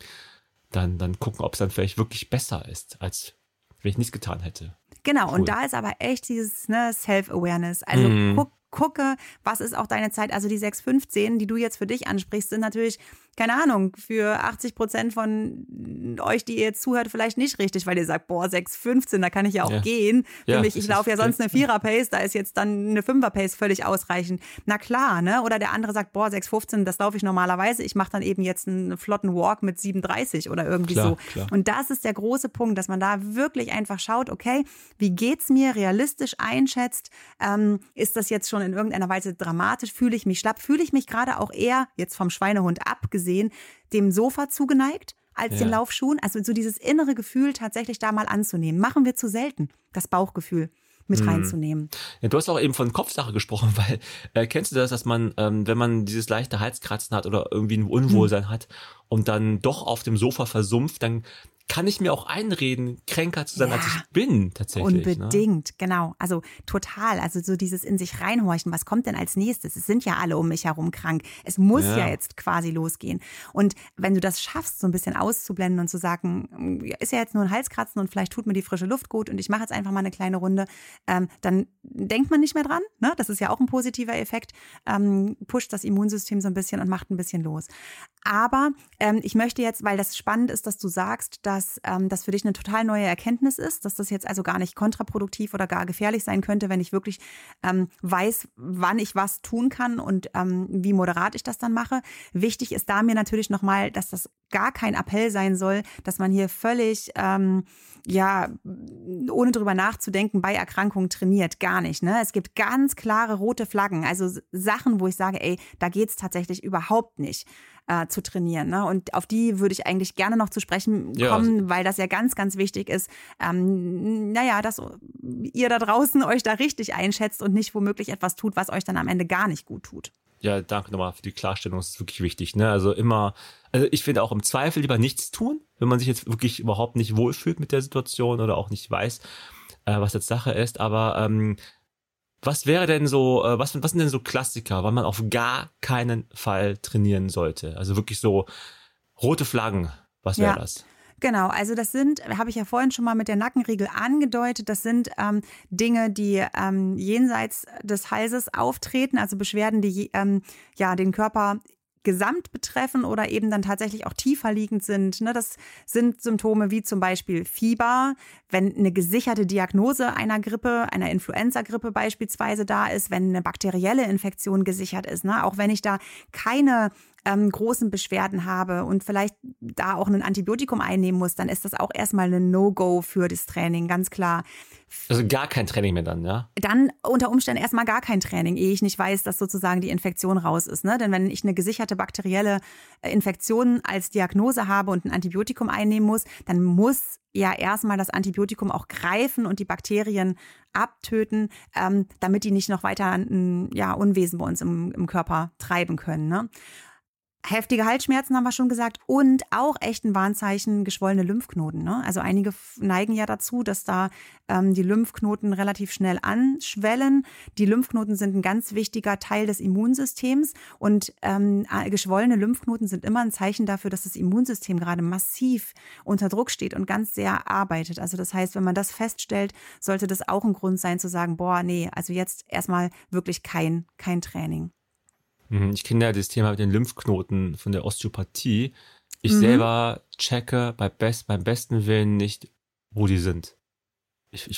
dann gucken, ob es dann vielleicht wirklich besser ist, als wenn ich nichts getan hätte. Genau, cool. Und da ist aber echt dieses Self-Awareness. Also gucke, was ist auch deine Zeit. Also die 6:15, die du jetzt für dich ansprichst, sind natürlich, keine Ahnung, für 80% von euch, die ihr jetzt zuhört, vielleicht nicht richtig, weil ihr sagt, boah, 6:15, da kann ich ja auch gehen. Für mich, ich laufe ja sonst eine 4er-Pace, da ist jetzt dann eine 5er-Pace völlig ausreichend. Na klar, ne? Oder der andere sagt, boah, 6:15, das laufe ich normalerweise, ich mache dann eben jetzt einen flotten Walk mit 7:30 oder irgendwie so. Klar. Und das ist der große Punkt, dass man da wirklich einfach schaut, okay, wie geht's mir, realistisch einschätzt, ist das jetzt schon in irgendeiner Weise dramatisch, fühle ich mich schlapp, fühle ich mich gerade auch eher, jetzt vom Schweinehund abgesehen, dem Sofa zugeneigt als den Laufschuhen. Also so dieses innere Gefühl tatsächlich da mal anzunehmen. Machen wir zu selten, das Bauchgefühl mit reinzunehmen. Ja, du hast auch eben von Kopfsache gesprochen, weil kennst du das, dass man, wenn man dieses leichte Halskratzen hat oder irgendwie ein Unwohlsein hat und dann doch auf dem Sofa versumpft, dann kann ich mir auch einreden, kränker zu sein, als ich bin, tatsächlich. Unbedingt, ne? Genau. Also total. Also so dieses in sich reinhorchen. Was kommt denn als nächstes? Es sind ja alle um mich herum krank. Es muss ja jetzt quasi losgehen. Und wenn du das schaffst, so ein bisschen auszublenden und zu sagen, ist ja jetzt nur ein Halskratzen und vielleicht tut mir die frische Luft gut und ich mache jetzt einfach mal eine kleine Runde, dann denkt man nicht mehr dran, ne? Das ist ja auch ein positiver Effekt. Pusht das Immunsystem so ein bisschen und macht ein bisschen los. Aber ich möchte jetzt, weil das spannend ist, dass du sagst, dass das für dich eine total neue Erkenntnis ist, dass das jetzt also gar nicht kontraproduktiv oder gar gefährlich sein könnte, wenn ich wirklich weiß, wann ich was tun kann und wie moderat ich das dann mache. Wichtig ist da mir natürlich nochmal, dass das gar kein Appell sein soll, dass man hier völlig, ohne drüber nachzudenken, bei Erkrankungen trainiert. Gar nicht, ne? Es gibt ganz klare rote Flaggen, also Sachen, wo ich sage, ey, da geht's tatsächlich überhaupt nicht zu trainieren, ne? Und auf die würde ich eigentlich gerne noch zu sprechen kommen, weil das ja ganz, ganz wichtig ist, dass ihr da draußen euch da richtig einschätzt und nicht womöglich etwas tut, was euch dann am Ende gar nicht gut tut. Ja, danke nochmal für die Klarstellung, das ist wirklich wichtig, ne? Also ich finde auch im Zweifel lieber nichts tun, wenn man sich jetzt wirklich überhaupt nicht wohlfühlt mit der Situation oder auch nicht weiß, was jetzt Sache ist. Aber was wäre denn so, was sind denn so Klassiker, wann man auf gar keinen Fall trainieren sollte? Also wirklich so rote Flaggen, was wäre das? Genau, also das sind, habe ich ja vorhin schon mal mit der Nackenriegel angedeutet, das sind Dinge, die jenseits des Halses auftreten, also Beschwerden, die den Körper gesamt betreffen oder eben dann tatsächlich auch tiefer liegend sind. Ne? Das sind Symptome wie zum Beispiel Fieber, wenn eine gesicherte Diagnose einer Grippe, einer Influenza-Grippe beispielsweise da ist, wenn eine bakterielle Infektion gesichert ist. Ne? Auch wenn ich da keine großen Beschwerden habe und vielleicht da auch ein Antibiotikum einnehmen muss, dann ist das auch erstmal ein No-Go für das Training, ganz klar. Also gar kein Training mehr dann, ja? Dann unter Umständen erstmal gar kein Training, ehe ich nicht weiß, dass sozusagen die Infektion raus ist. Ne? Denn wenn ich eine gesicherte bakterielle Infektion als Diagnose habe und ein Antibiotikum einnehmen muss, dann muss ja erstmal das Antibiotikum auch greifen und die Bakterien abtöten, damit die nicht noch weiter ein Unwesen bei uns im Körper treiben können. Ne? Heftige Halsschmerzen haben wir schon gesagt und auch echt ein Warnzeichen geschwollene Lymphknoten. Ne? Also einige neigen ja dazu, dass da die Lymphknoten relativ schnell anschwellen. Die Lymphknoten sind ein ganz wichtiger Teil des Immunsystems und geschwollene Lymphknoten sind immer ein Zeichen dafür, dass das Immunsystem gerade massiv unter Druck steht und ganz sehr arbeitet. Also das heißt, wenn man das feststellt, sollte das auch ein Grund sein zu sagen, also jetzt erstmal wirklich kein Training. Ich kenne ja das Thema mit den Lymphknoten von der Osteopathie. Ich selber checke beim besten Willen nicht, wo die sind.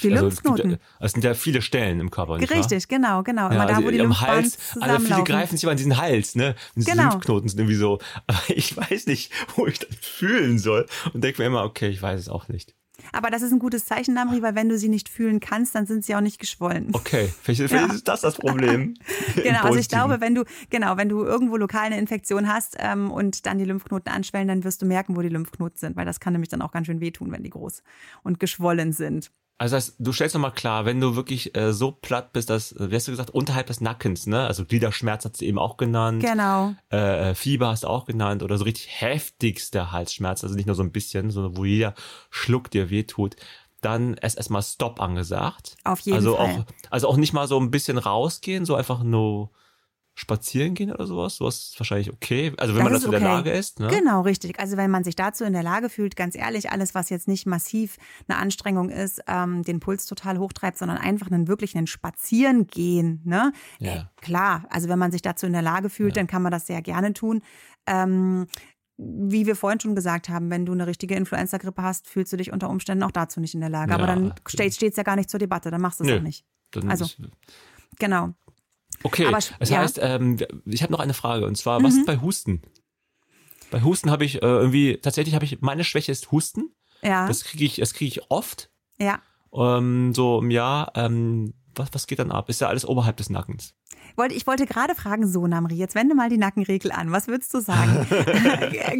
Lymphknoten? Es sind ja viele Stellen im Körper, nicht wahr? Richtig, genau. Immer ja, da, wo die Lymphbahnen zusammenlaufen. Also viele greifen sich immer an diesen Hals, ne? Und diese Lymphknoten sind irgendwie so. Aber ich weiß nicht, wo ich das fühlen soll. Und denke mir immer, okay, ich weiß es auch nicht. Aber das ist ein gutes Zeichen, Namri, weil wenn du sie nicht fühlen kannst, dann sind sie auch nicht geschwollen. Okay, vielleicht ist das Problem. Genau, also ich glaube, wenn du irgendwo lokal eine Infektion hast und dann die Lymphknoten anschwellen, dann wirst du merken, wo die Lymphknoten sind, weil das kann nämlich dann auch ganz schön wehtun, wenn die groß und geschwollen sind. Also das heißt, du stellst nochmal klar, wenn du wirklich so platt bist, dass, wie hast du gesagt, unterhalb des Nackens, ne? Also Gliederschmerz hast du eben auch genannt. Genau. Fieber hast du auch genannt oder so richtig heftigster Halsschmerz, also nicht nur so ein bisschen, sondern wo jeder Schluck dir wehtut, dann ist erstmal Stopp angesagt. Auf jeden Fall. Also auch nicht mal so ein bisschen rausgehen, so einfach nur spazieren gehen oder sowas, sowas ist wahrscheinlich okay. Also wenn man dazu in der Lage ist. Ne? Genau, richtig. Also wenn man sich dazu in der Lage fühlt, ganz ehrlich, alles, was jetzt nicht massiv eine Anstrengung ist, den Puls total hochtreibt, sondern einfach einen Spazieren gehen. Ne? Ja. Klar, also wenn man sich dazu in der Lage fühlt, dann kann man das sehr gerne tun. Wie wir vorhin schon gesagt haben, wenn du eine richtige Influenza-Grippe hast, fühlst du dich unter Umständen auch dazu nicht in der Lage. Ja, aber dann steht es ja gar nicht zur Debatte, dann machst du es auch nicht. Also, genau. Okay, das heißt, ich habe noch eine Frage und zwar, was ist bei Husten? Bei Husten habe ich meine Schwäche ist Husten. Ja. Das kriege ich oft. Ja. So im Jahr, was geht dann ab? Ist ja alles oberhalb des Nackens. Ich wollte gerade fragen, so Namri, jetzt wende mal die Nackenregel an. Was würdest du sagen?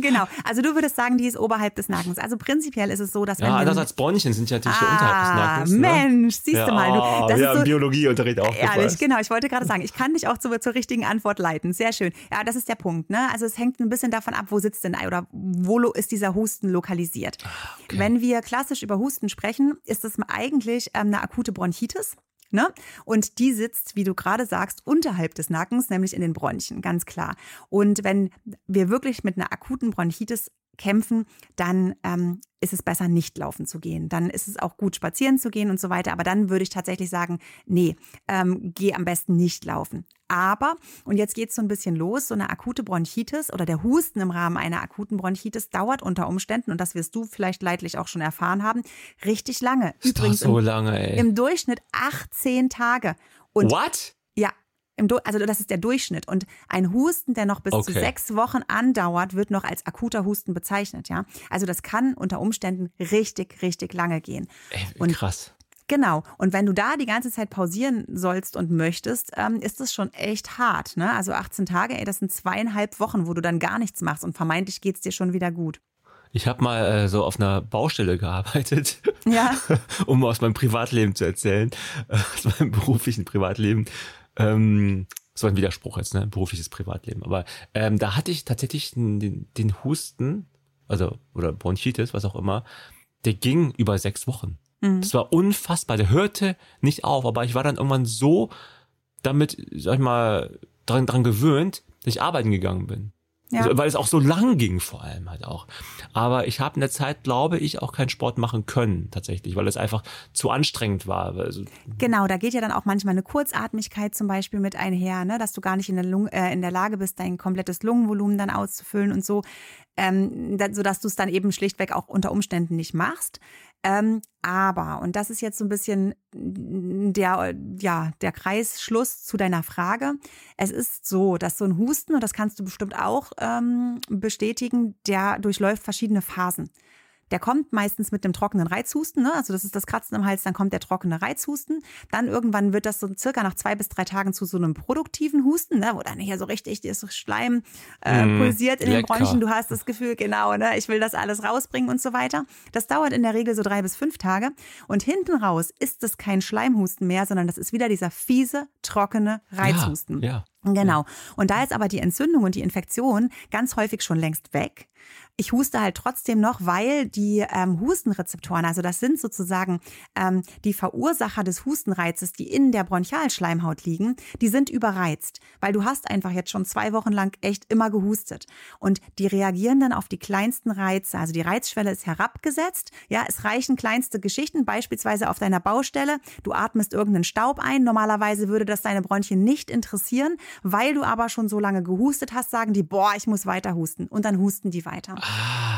Genau, also du würdest sagen, die ist oberhalb des Nackens. Also prinzipiell ist es so, dass wenn wir... Ja, Bronchien sind ja natürlich unterhalb des Nackens. Mensch, ne? Siehst du mal. Das ist so, Biologieunterricht auch. Ehrlich, genau. Ich wollte gerade sagen, ich kann dich auch zur richtigen Antwort leiten. Sehr schön. Ja, das ist der Punkt. Ne? Also es hängt ein bisschen davon ab, wo sitzt denn oder wo ist dieser Husten lokalisiert. Okay. Wenn wir klassisch über Husten sprechen, ist es eigentlich eine akute Bronchitis. Ne? Und die sitzt, wie du gerade sagst, unterhalb des Nackens, nämlich in den Bronchien, ganz klar. Und wenn wir wirklich mit einer akuten Bronchitis kämpfen, dann ist es besser, nicht laufen zu gehen. Dann ist es auch gut, spazieren zu gehen und so weiter. Aber dann würde ich tatsächlich sagen, nee, geh am besten nicht laufen. Aber, und jetzt geht es so ein bisschen los, so eine akute Bronchitis oder der Husten im Rahmen einer akuten Bronchitis dauert unter Umständen, und das wirst du vielleicht leidlich auch schon erfahren haben, richtig lange. Übrigens so lange, ey. Im Durchschnitt 18 Tage. Und what? Ja. Also das ist der Durchschnitt. Und ein Husten, der noch bis zu 6 Wochen andauert, wird noch als akuter Husten bezeichnet. Ja? Also das kann unter Umständen richtig, richtig lange gehen. Ey, krass. Genau. Und wenn du da die ganze Zeit pausieren sollst und möchtest, ist das schon echt hart. Ne? Also 18 Tage, das sind 2,5 Wochen, wo du dann gar nichts machst und vermeintlich geht es dir schon wieder gut. Ich habe mal so auf einer Baustelle gearbeitet, um aus meinem Privatleben zu erzählen, aus meinem beruflichen Privatleben. Das war ein Widerspruch jetzt, ne? Berufliches Privatleben. Aber da hatte ich tatsächlich den Husten, also oder Bronchitis, was auch immer, der ging über 6 Wochen. Mhm. Das war unfassbar, der hörte nicht auf, aber ich war dann irgendwann so damit, sag ich mal, dran gewöhnt, dass ich arbeiten gegangen bin. Ja. Also, weil es auch so lang ging vor allem halt auch. Aber ich habe in der Zeit, glaube ich, auch keinen Sport machen können tatsächlich, weil es einfach zu anstrengend war. Also, genau, da geht ja dann auch manchmal eine Kurzatmigkeit zum Beispiel mit einher, ne? Dass du gar nicht in der Lage bist, dein komplettes Lungenvolumen dann auszufüllen und so, sodass du es dann eben schlichtweg auch unter Umständen nicht machst. Aber, und das ist jetzt so ein bisschen der Kreisschluss zu deiner Frage. Es ist so, dass so ein Husten, und das kannst du bestimmt auch bestätigen, der durchläuft verschiedene Phasen. Der kommt meistens mit einem trockenen Reizhusten, ne? Also das ist das Kratzen im Hals, dann kommt der trockene Reizhusten. Dann irgendwann wird das so circa nach 2 bis 3 Tagen zu so einem produktiven Husten, ne? Wo dann hier so richtig das Schleim pulsiert in den Bronchien. Du hast das Gefühl, genau, ne? Ich will das alles rausbringen und so weiter. Das dauert in der Regel so 3 bis 5 Tage. Und hinten raus ist es kein Schleimhusten mehr, sondern das ist wieder dieser fiese, trockene Reizhusten. Ja. Genau. Und da ist aber die Entzündung und die Infektion ganz häufig schon längst weg. Ich huste halt trotzdem noch, weil die Hustenrezeptoren, also das sind sozusagen die Verursacher des Hustenreizes, die in der Bronchialschleimhaut liegen, die sind überreizt, weil du hast einfach jetzt schon 2 Wochen lang echt immer gehustet. Und die reagieren dann auf die kleinsten Reize. Also die Reizschwelle ist herabgesetzt. Ja, es reichen kleinste Geschichten, beispielsweise auf deiner Baustelle. Du atmest irgendeinen Staub ein. Normalerweise würde das deine Bronchien nicht interessieren. Weil du aber schon so lange gehustet hast, sagen die, boah, ich muss weiter husten. Und dann husten die weiter.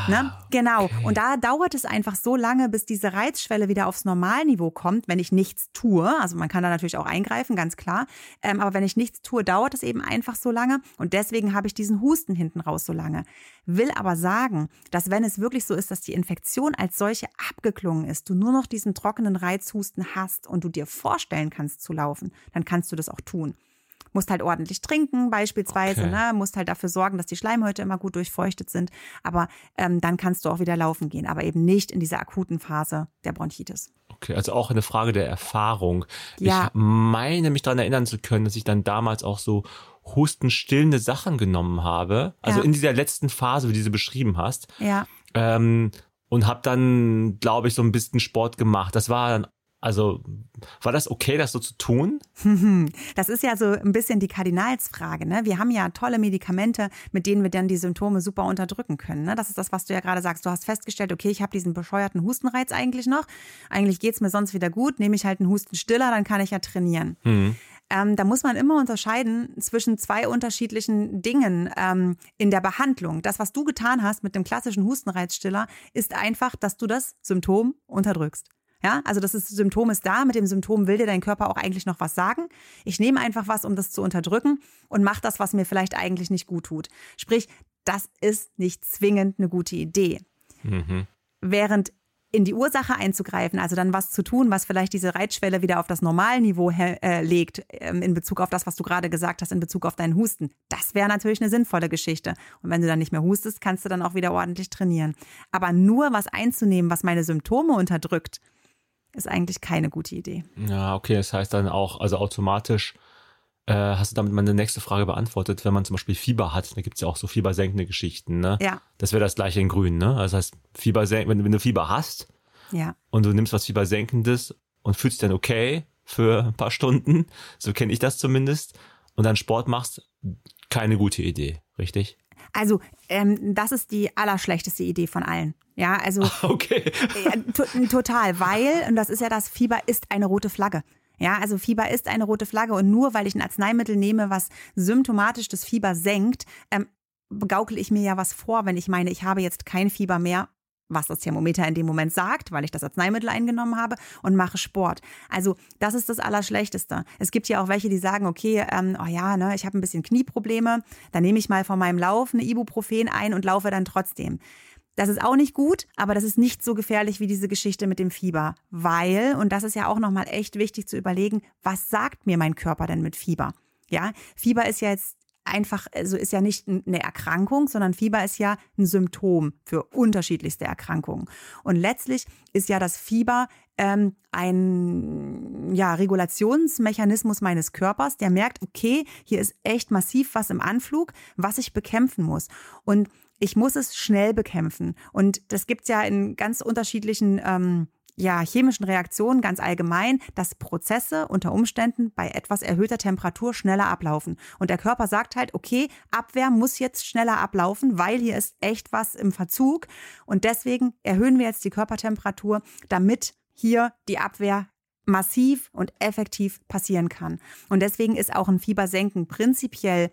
Ne? Genau. Okay. Und da dauert es einfach so lange, bis diese Reizschwelle wieder aufs Normalniveau kommt, wenn ich nichts tue. Also man kann da natürlich auch eingreifen, ganz klar. Aber wenn ich nichts tue, dauert es eben einfach so lange. Und deswegen habe ich diesen Husten hinten raus so lange. Will aber sagen, dass wenn es wirklich so ist, dass die Infektion als solche abgeklungen ist, du nur noch diesen trockenen Reizhusten hast und du dir vorstellen kannst zu laufen, dann kannst du das auch tun. Musst halt ordentlich trinken beispielsweise, ne? Musst halt dafür sorgen, dass die Schleimhäute immer gut durchfeuchtet sind. Aber dann kannst du auch wieder laufen gehen, aber eben nicht in dieser akuten Phase der Bronchitis. Okay, also auch eine Frage der Erfahrung. Ja. Ich meine, mich daran erinnern zu können, dass ich dann damals auch so hustenstillende Sachen genommen habe. Also in dieser letzten Phase, wie du sie beschrieben hast. Ja. Und habe dann, glaube ich, so ein bisschen Sport gemacht. Das war dann Also war das okay, das so zu tun? Das ist ja so ein bisschen die Kardinalsfrage, ne? Wir haben ja tolle Medikamente, mit denen wir dann die Symptome super unterdrücken können, ne? Das ist das, was du ja gerade sagst. Du hast festgestellt, okay, ich habe diesen bescheuerten Hustenreiz eigentlich noch. Eigentlich geht's mir sonst wieder gut. Nehme ich halt einen Hustenstiller, dann kann ich ja trainieren. Mhm. Da muss man immer unterscheiden zwischen 2 unterschiedlichen Dingen in der Behandlung. Das, was du getan hast mit dem klassischen Hustenreizstiller, ist einfach, dass du das Symptom unterdrückst. Ja, also das Symptom ist da, mit dem Symptom will dir dein Körper auch eigentlich noch was sagen. Ich nehme einfach was, um das zu unterdrücken und mache das, was mir vielleicht eigentlich nicht gut tut. Sprich, das ist nicht zwingend eine gute Idee. Mhm. Während in die Ursache einzugreifen, also dann was zu tun, was vielleicht diese Reizschwelle wieder auf das Normalniveau legt, in Bezug auf das, was du gerade gesagt hast, in Bezug auf deinen Husten. Das wäre natürlich eine sinnvolle Geschichte. Und wenn du dann nicht mehr hustest, kannst du dann auch wieder ordentlich trainieren. Aber nur was einzunehmen, was meine Symptome unterdrückt, ist eigentlich keine gute Idee. Ja, okay, das heißt dann auch, also automatisch hast du damit meine nächste Frage beantwortet, wenn man zum Beispiel Fieber hat, da gibt es ja auch so fiebersenkende Geschichten, ne? Ja. Das wäre das gleiche in Grün, ne? Also das heißt, wenn du Fieber hast und du nimmst was Fiebersenkendes und fühlst dich dann okay für ein paar Stunden, so kenne ich das zumindest, und dann Sport machst, keine gute Idee, richtig? Also, das ist die allerschlechteste Idee von allen. Ja, also total, weil, und das ist ja das, Fieber ist eine rote Flagge. Ja, also Fieber ist eine rote Flagge und nur weil ich ein Arzneimittel nehme, was symptomatisch das Fieber senkt, gaukle ich mir ja was vor, wenn ich meine, ich habe jetzt kein Fieber mehr, was das Thermometer in dem Moment sagt, weil ich das Arzneimittel eingenommen habe und mache Sport. Also das ist das Allerschlechteste. Es gibt ja auch welche, die sagen, okay, ich habe ein bisschen Knieprobleme, dann nehme ich mal von meinem Lauf eine Ibuprofen ein und laufe dann trotzdem. Das ist auch nicht gut, aber das ist nicht so gefährlich wie diese Geschichte mit dem Fieber. Weil, und das ist ja auch nochmal echt wichtig zu überlegen, was sagt mir mein Körper denn mit Fieber? Ja, Fieber ist ja jetzt einfach, also ist ja nicht eine Erkrankung, sondern Fieber ist ja ein Symptom für unterschiedlichste Erkrankungen. Und letztlich ist ja das Fieber ein Regulationsmechanismus meines Körpers, der merkt, okay, hier ist echt massiv was im Anflug, was ich bekämpfen muss. Und ich muss es schnell bekämpfen. Und das gibt's ja in ganz unterschiedlichen chemischen Reaktionen ganz allgemein, dass Prozesse unter Umständen bei etwas erhöhter Temperatur schneller ablaufen. Und der Körper sagt halt, okay, Abwehr muss jetzt schneller ablaufen, weil hier ist echt was im Verzug. Und deswegen erhöhen wir jetzt die Körpertemperatur, damit hier die Abwehr massiv und effektiv passieren kann. Und deswegen ist auch ein Fiebersenken prinzipiell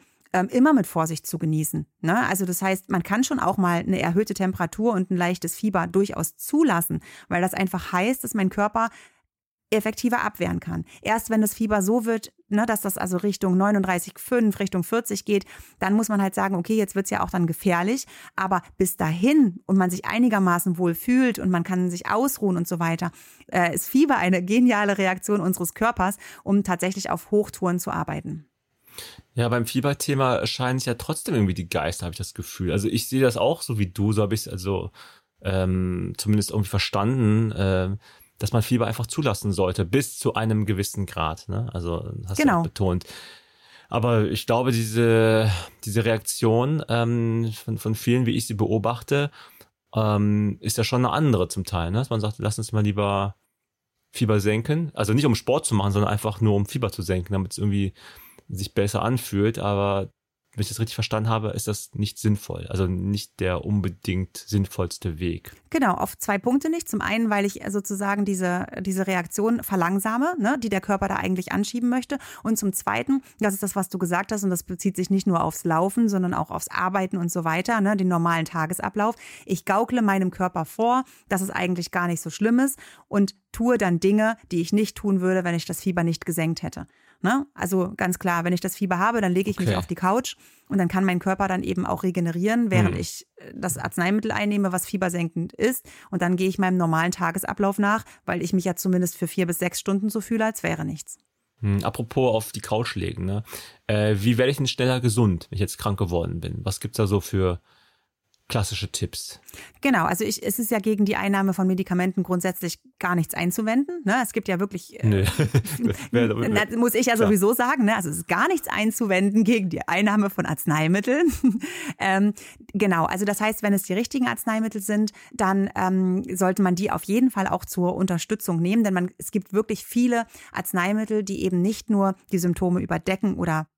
immer mit Vorsicht zu genießen. Ne? Also das heißt, man kann schon auch mal eine erhöhte Temperatur und ein leichtes Fieber durchaus zulassen, weil das einfach heißt, dass mein Körper effektiver abwehren kann. Erst wenn das Fieber so wird, ne, dass das also Richtung 39,5, Richtung 40 geht, dann muss man halt sagen, okay, jetzt wird's ja auch dann gefährlich. Aber bis dahin und man sich einigermaßen wohl fühlt und man kann sich ausruhen und so weiter, ist Fieber eine geniale Reaktion unseres Körpers, um tatsächlich auf Hochtouren zu arbeiten. Ja, beim Fieberthema scheinen sich ja trotzdem irgendwie die Geister, habe ich das Gefühl. Also ich sehe das auch so wie du, so habe ich es also zumindest irgendwie verstanden, dass man Fieber einfach zulassen sollte, bis zu einem gewissen Grad. Ne? Also hast du auch betont. Aber ich glaube, diese Reaktion von vielen, wie ich sie beobachte, ist ja schon eine andere zum Teil. Ne? Dass man sagt, lass uns mal lieber Fieber senken. Also nicht um Sport zu machen, sondern einfach nur um Fieber zu senken, damit es irgendwie sich besser anfühlt. Aber wenn ich das richtig verstanden habe, ist das nicht sinnvoll. Also nicht der unbedingt sinnvollste Weg. Genau, auf zwei Punkte nicht. Zum einen, weil ich sozusagen diese Reaktion verlangsame, ne, die der Körper da eigentlich anschieben möchte. Und zum zweiten, das ist das, was du gesagt hast, und das bezieht sich nicht nur aufs Laufen, sondern auch aufs Arbeiten und so weiter, ne, den normalen Tagesablauf. Ich gaukle meinem Körper vor, dass es eigentlich gar nicht so schlimm ist und tue dann Dinge, die ich nicht tun würde, wenn ich das Fieber nicht gesenkt hätte. Ne? Also ganz klar, wenn ich das Fieber habe, dann lege ich mich auf die Couch und dann kann mein Körper dann eben auch regenerieren, während ich das Arzneimittel einnehme, was fiebersenkend ist. Und dann gehe ich meinem normalen Tagesablauf nach, weil ich mich ja zumindest für 4 bis 6 Stunden so fühle, als wäre nichts. Apropos auf die Couch legen, ne? Wie werde ich denn schneller gesund, wenn ich jetzt krank geworden bin? Was gibt's da so für klassische Tipps? Genau, also es ist ja gegen die Einnahme von Medikamenten grundsätzlich gar nichts einzuwenden. Ne? Es gibt ja wirklich, muss ich ja sowieso sagen, ne? Also es ist gar nichts einzuwenden gegen die Einnahme von Arzneimitteln. Genau, also das heißt, wenn es die richtigen Arzneimittel sind, dann sollte man die auf jeden Fall auch zur Unterstützung nehmen, denn es gibt wirklich viele Arzneimittel, die eben nicht nur die Symptome überdecken oder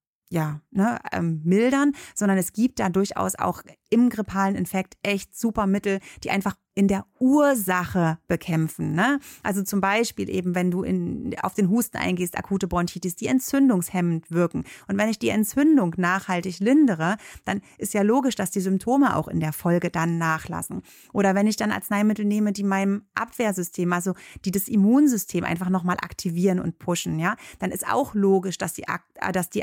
mildern, sondern es gibt da durchaus auch im grippalen Infekt echt super Mittel, die einfach in der Ursache bekämpfen. Ne? Also zum Beispiel eben, wenn du auf den Husten eingehst, akute Bronchitis, die entzündungshemmend wirken. Und wenn ich die Entzündung nachhaltig lindere, dann ist ja logisch, dass die Symptome auch in der Folge dann nachlassen. Oder wenn ich dann Arzneimittel nehme, die meinem Abwehrsystem, also die das Immunsystem einfach nochmal aktivieren und pushen, ja, dann ist auch logisch, dass die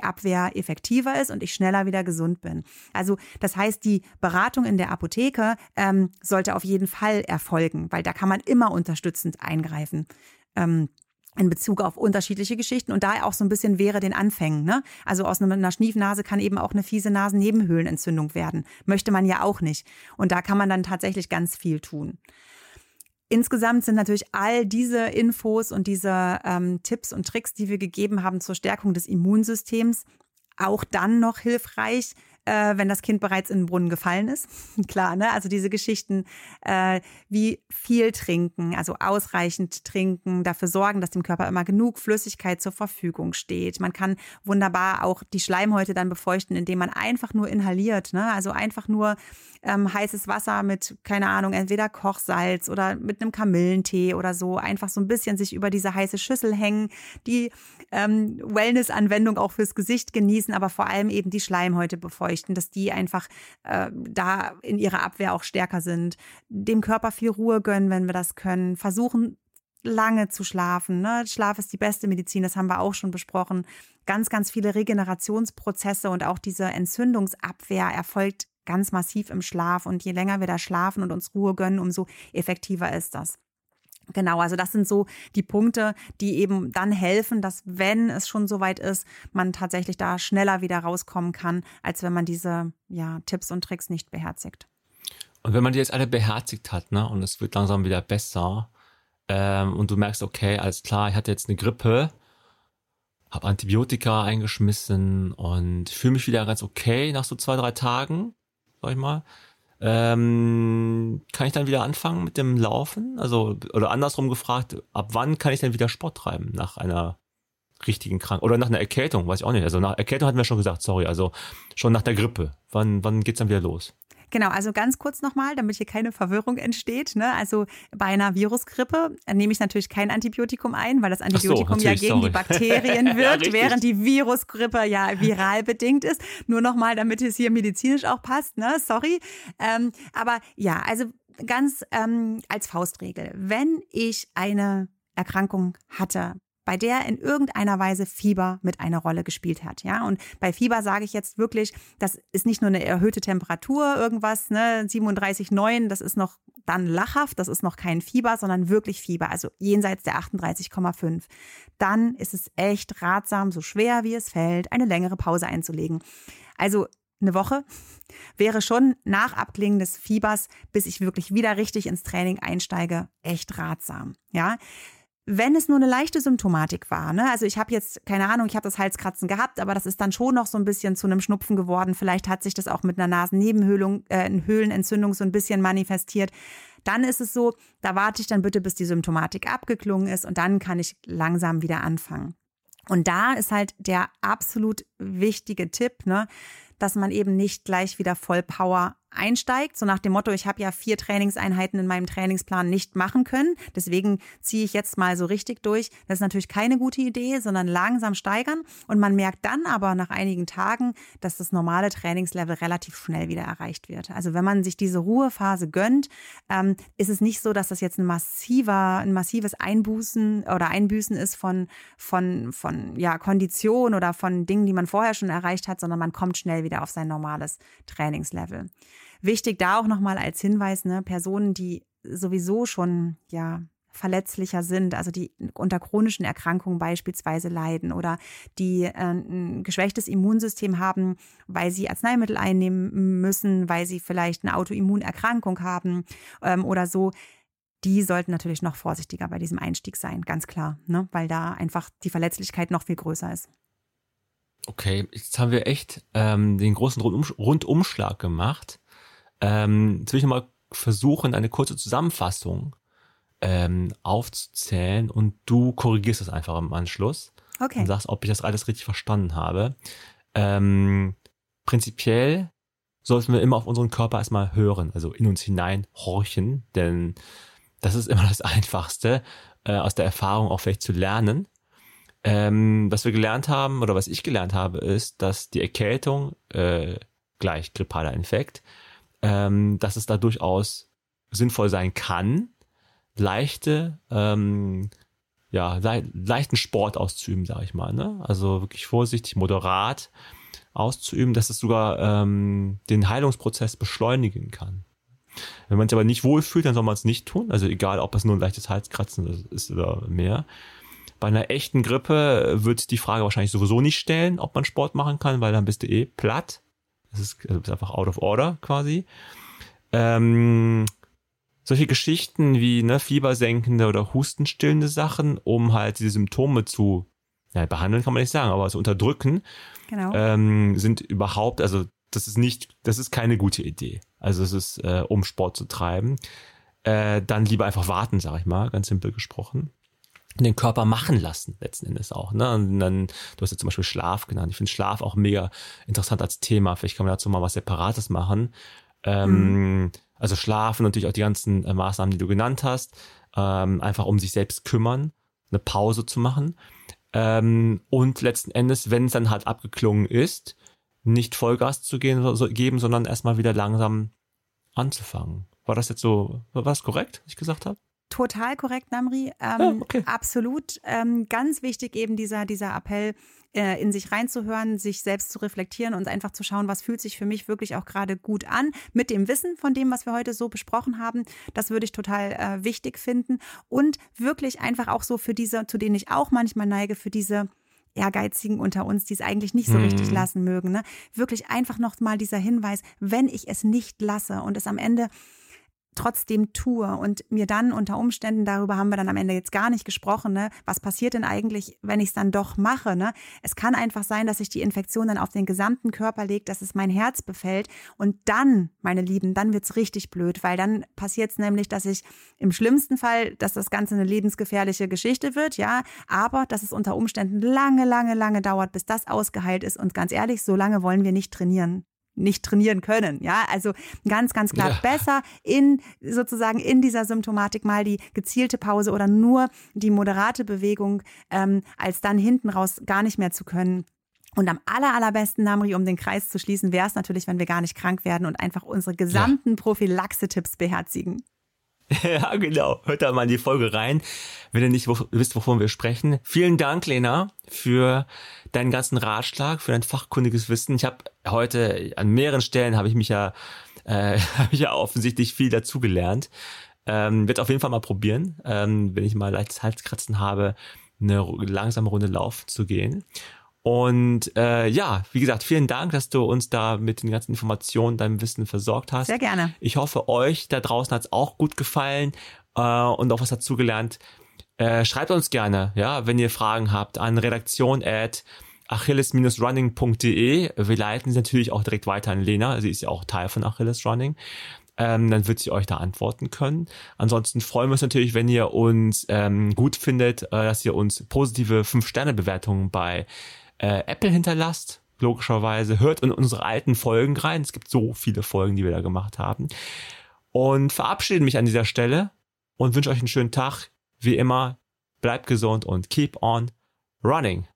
Abwehr effektiver ist und ich schneller wieder gesund bin. Also das heißt, die Beratung in der Apotheke sollte auf jeden Fall erfolgen, weil da kann man immer unterstützend eingreifen in Bezug auf unterschiedliche Geschichten und daher auch so ein bisschen wäre den Anfängen. Ne? Also aus einer Schniefnase kann eben auch eine fiese Nasennebenhöhlenentzündung werden. Möchte man ja auch nicht. Und da kann man dann tatsächlich ganz viel tun. Insgesamt sind natürlich all diese Infos und diese Tipps und Tricks, die wir gegeben haben zur Stärkung des Immunsystems, auch dann noch hilfreich, wenn das Kind bereits in den Brunnen gefallen ist. Klar, ne? Also diese Geschichten wie viel trinken, also ausreichend trinken, dafür sorgen, dass dem Körper immer genug Flüssigkeit zur Verfügung steht. Man kann wunderbar auch die Schleimhäute dann befeuchten, indem man einfach nur inhaliert, ne? Also einfach nur heißes Wasser mit, keine Ahnung, entweder Kochsalz oder mit einem Kamillentee oder so. Einfach so ein bisschen sich über diese heiße Schüssel hängen, die Wellness-Anwendung auch fürs Gesicht genießen, aber vor allem eben die Schleimhäute befeuchten, dass die einfach da in ihrer Abwehr auch stärker sind. Dem Körper viel Ruhe gönnen, wenn wir das können. Versuchen, lange zu schlafen. Ne? Schlaf ist die beste Medizin, das haben wir auch schon besprochen. Ganz, ganz viele Regenerationsprozesse und auch diese Entzündungsabwehr erfolgt ganz massiv im Schlaf. Und je länger wir da schlafen und uns Ruhe gönnen, umso effektiver ist das. Genau, also das sind so die Punkte, die eben dann helfen, dass, wenn es schon soweit ist, man tatsächlich da schneller wieder rauskommen kann, als wenn man diese Tipps und Tricks nicht beherzigt. Und wenn man die jetzt alle beherzigt hat, ne, und es wird langsam wieder besser, und du merkst, okay, alles klar, ich hatte jetzt eine Grippe, habe Antibiotika eingeschmissen und fühle mich wieder ganz okay nach so 2, 3 Tagen, sag ich mal. Kann ich dann wieder anfangen mit dem Laufen? Also, oder andersrum gefragt, ab wann kann ich denn wieder Sport treiben nach einer richtigen Krankheit? Oder nach einer Erkältung, weiß ich auch nicht. Also nach Erkältung hatten wir schon gesagt, sorry, also schon nach der Grippe. Wann geht's dann wieder los? Genau, also ganz kurz nochmal, damit hier keine Verwirrung entsteht. Ne? Also bei einer Virusgrippe nehme ich natürlich kein Antibiotikum ein, weil das Antibiotikum die Bakterien wirkt, ja, während die Virusgrippe ja viral bedingt ist. Nur nochmal, damit es hier medizinisch auch passt, ne? Sorry. Aber ja, also ganz als Faustregel, wenn ich eine Erkrankung hatte, bei der in irgendeiner Weise Fieber mit einer Rolle gespielt hat. Ja? Und bei Fieber sage ich jetzt wirklich, das ist nicht nur eine erhöhte Temperatur, irgendwas, ne, 37,9, das ist noch dann lachhaft, das ist noch kein Fieber, sondern wirklich Fieber, also jenseits der 38,5. Dann ist es echt ratsam, so schwer wie es fällt, eine längere Pause einzulegen. Also eine Woche wäre schon nach Abklingen des Fiebers, bis ich wirklich wieder richtig ins Training einsteige, echt ratsam. Ja. Wenn es nur eine leichte Symptomatik war, ne? Also ich habe jetzt, keine Ahnung, ich habe das Halskratzen gehabt, aber das ist dann schon noch so ein bisschen zu einem Schnupfen geworden. Vielleicht hat sich das auch mit einer Nasennebenhöhlenentzündung so ein bisschen manifestiert. Dann ist es so, da warte ich dann bitte, bis die Symptomatik abgeklungen ist und dann kann ich langsam wieder anfangen. Und da ist halt der absolut wichtige Tipp, ne? Dass man eben nicht gleich wieder Vollpower einsteigt, so nach dem Motto, ich habe ja 4 Trainingseinheiten in meinem Trainingsplan nicht machen können, deswegen ziehe ich jetzt mal so richtig durch. Das ist natürlich keine gute Idee, sondern langsam steigern und man merkt dann aber nach einigen Tagen, dass das normale Trainingslevel relativ schnell wieder erreicht wird. Also wenn man sich diese Ruhephase gönnt, ist es nicht so, dass das jetzt ein massives Einbüßen ist von Kondition oder von Dingen, die man vorher schon erreicht hat, sondern man kommt schnell wieder auf sein normales Trainingslevel. Wichtig da auch nochmal als Hinweis, ne, Personen, die sowieso schon ja verletzlicher sind, also die unter chronischen Erkrankungen beispielsweise leiden oder die ein geschwächtes Immunsystem haben, weil sie Arzneimittel einnehmen müssen, weil sie vielleicht eine Autoimmunerkrankung haben oder so, die sollten natürlich noch vorsichtiger bei diesem Einstieg sein, ganz klar, ne, weil da einfach die Verletzlichkeit noch viel größer ist. Okay, jetzt haben wir echt den großen Rundumschlag gemacht. Jetzt will ich nochmal versuchen, eine kurze Zusammenfassung aufzuzählen und du korrigierst das einfach im Anschluss. Okay. Und sagst, ob ich das alles richtig verstanden habe. Prinzipiell sollten wir immer auf unseren Körper erstmal hören, also in uns hinein horchen, denn das ist immer das Einfachste, aus der Erfahrung auch vielleicht zu lernen. Was wir gelernt haben oder was ich gelernt habe, ist, dass die Erkältung gleich grippaler Infekt, dass es da durchaus sinnvoll sein kann, leichten Sport auszuüben, sage ich mal, ne? Also wirklich vorsichtig, moderat auszuüben, dass es sogar den Heilungsprozess beschleunigen kann. Wenn man es aber nicht wohlfühlt, dann soll man es nicht tun, also egal, ob es nur ein leichtes Halskratzen ist oder mehr. Bei einer echten Grippe wird die Frage wahrscheinlich sowieso nicht stellen, ob man Sport machen kann, weil dann bist du eh platt. Du bist einfach out of order quasi. Solche Geschichten wie fiebersenkende oder hustenstillende Sachen, um halt diese Symptome zu behandeln, kann man nicht sagen, aber zu unterdrücken, genau. Sind überhaupt, also das ist keine gute Idee. Also es ist, um Sport zu treiben. Dann lieber einfach warten, sag ich mal, ganz simpel gesprochen. Den Körper machen lassen, letzten Endes auch. Ne? Und dann, du hast ja zum Beispiel Schlaf genannt. Ich finde Schlaf auch mega interessant als Thema. Vielleicht kann man dazu mal was Separates machen. Also Schlafen, natürlich auch die ganzen Maßnahmen, die du genannt hast. Einfach um sich selbst kümmern, eine Pause zu machen. Und letzten Endes, wenn es dann halt abgeklungen ist, nicht Vollgas zu geben, sondern erstmal wieder langsam anzufangen. War das korrekt, was ich gesagt habe? Total korrekt, Namri. Okay. Absolut. Ganz wichtig eben dieser Appell, in sich reinzuhören, sich selbst zu reflektieren und einfach zu schauen, was fühlt sich für mich wirklich auch gerade gut an. Mit dem Wissen von dem, was wir heute so besprochen haben, das würde ich total wichtig finden. Und wirklich einfach auch so für diese, zu denen ich auch manchmal neige, für diese Ehrgeizigen unter uns, die es eigentlich nicht so richtig lassen mögen. Ne? Wirklich einfach nochmal dieser Hinweis, wenn ich es nicht lasse und es am Ende trotzdem tue und mir dann unter Umständen, darüber haben wir dann am Ende jetzt gar nicht gesprochen, ne? Was passiert denn eigentlich, wenn ich es dann doch mache? Ne? Es kann einfach sein, dass sich die Infektion dann auf den gesamten Körper legt, dass es mein Herz befällt und dann, meine Lieben, dann wird's richtig blöd, weil dann passiert es nämlich, dass ich im schlimmsten Fall, dass das Ganze eine lebensgefährliche Geschichte wird, ja, aber dass es unter Umständen lange, lange, lange dauert, bis das ausgeheilt ist und ganz ehrlich, so lange wollen wir nicht trainieren. nicht trainieren können. Ja, also ganz, ganz klar besser in dieser Symptomatik mal die gezielte Pause oder nur die moderate Bewegung, als dann hinten raus gar nicht mehr zu können. Und am allerbesten, Namri, um den Kreis zu schließen, wäre es natürlich, wenn wir gar nicht krank werden und einfach unsere gesamten Prophylaxe-Tipps beherzigen. Ja, genau. Hört da mal in die Folge rein, wenn ihr nicht wisst, wovon wir sprechen. Vielen Dank, Lena, für deinen ganzen Ratschlag, für dein fachkundiges Wissen. Ich habe heute an mehreren Stellen, habe ich ja offensichtlich viel dazugelernt. Werde auf jeden Fall mal probieren, wenn ich mal leichtes Halskratzen habe, eine langsame Runde laufen zu gehen. Und wie gesagt, vielen Dank, dass du uns da mit den ganzen Informationen, deinem Wissen versorgt hast. Sehr gerne. Ich hoffe, euch da draußen hat es auch gut gefallen und auch was dazugelernt. Schreibt uns gerne, wenn ihr Fragen habt, an redaktion@achilles-running.de. Wir leiten sie natürlich auch direkt weiter an Lena. Sie ist ja auch Teil von Achilles Running. Dann wird sie euch da antworten können. Ansonsten freuen wir uns natürlich, wenn ihr uns gut findet, dass ihr uns positive 5-Sterne-Bewertungen bei Apple hinterlasst, logischerweise. Hört in unsere alten Folgen rein. Es gibt so viele Folgen, die wir da gemacht haben. Und verabschiede mich an dieser Stelle und wünsche euch einen schönen Tag. Wie immer, bleibt gesund und keep on running.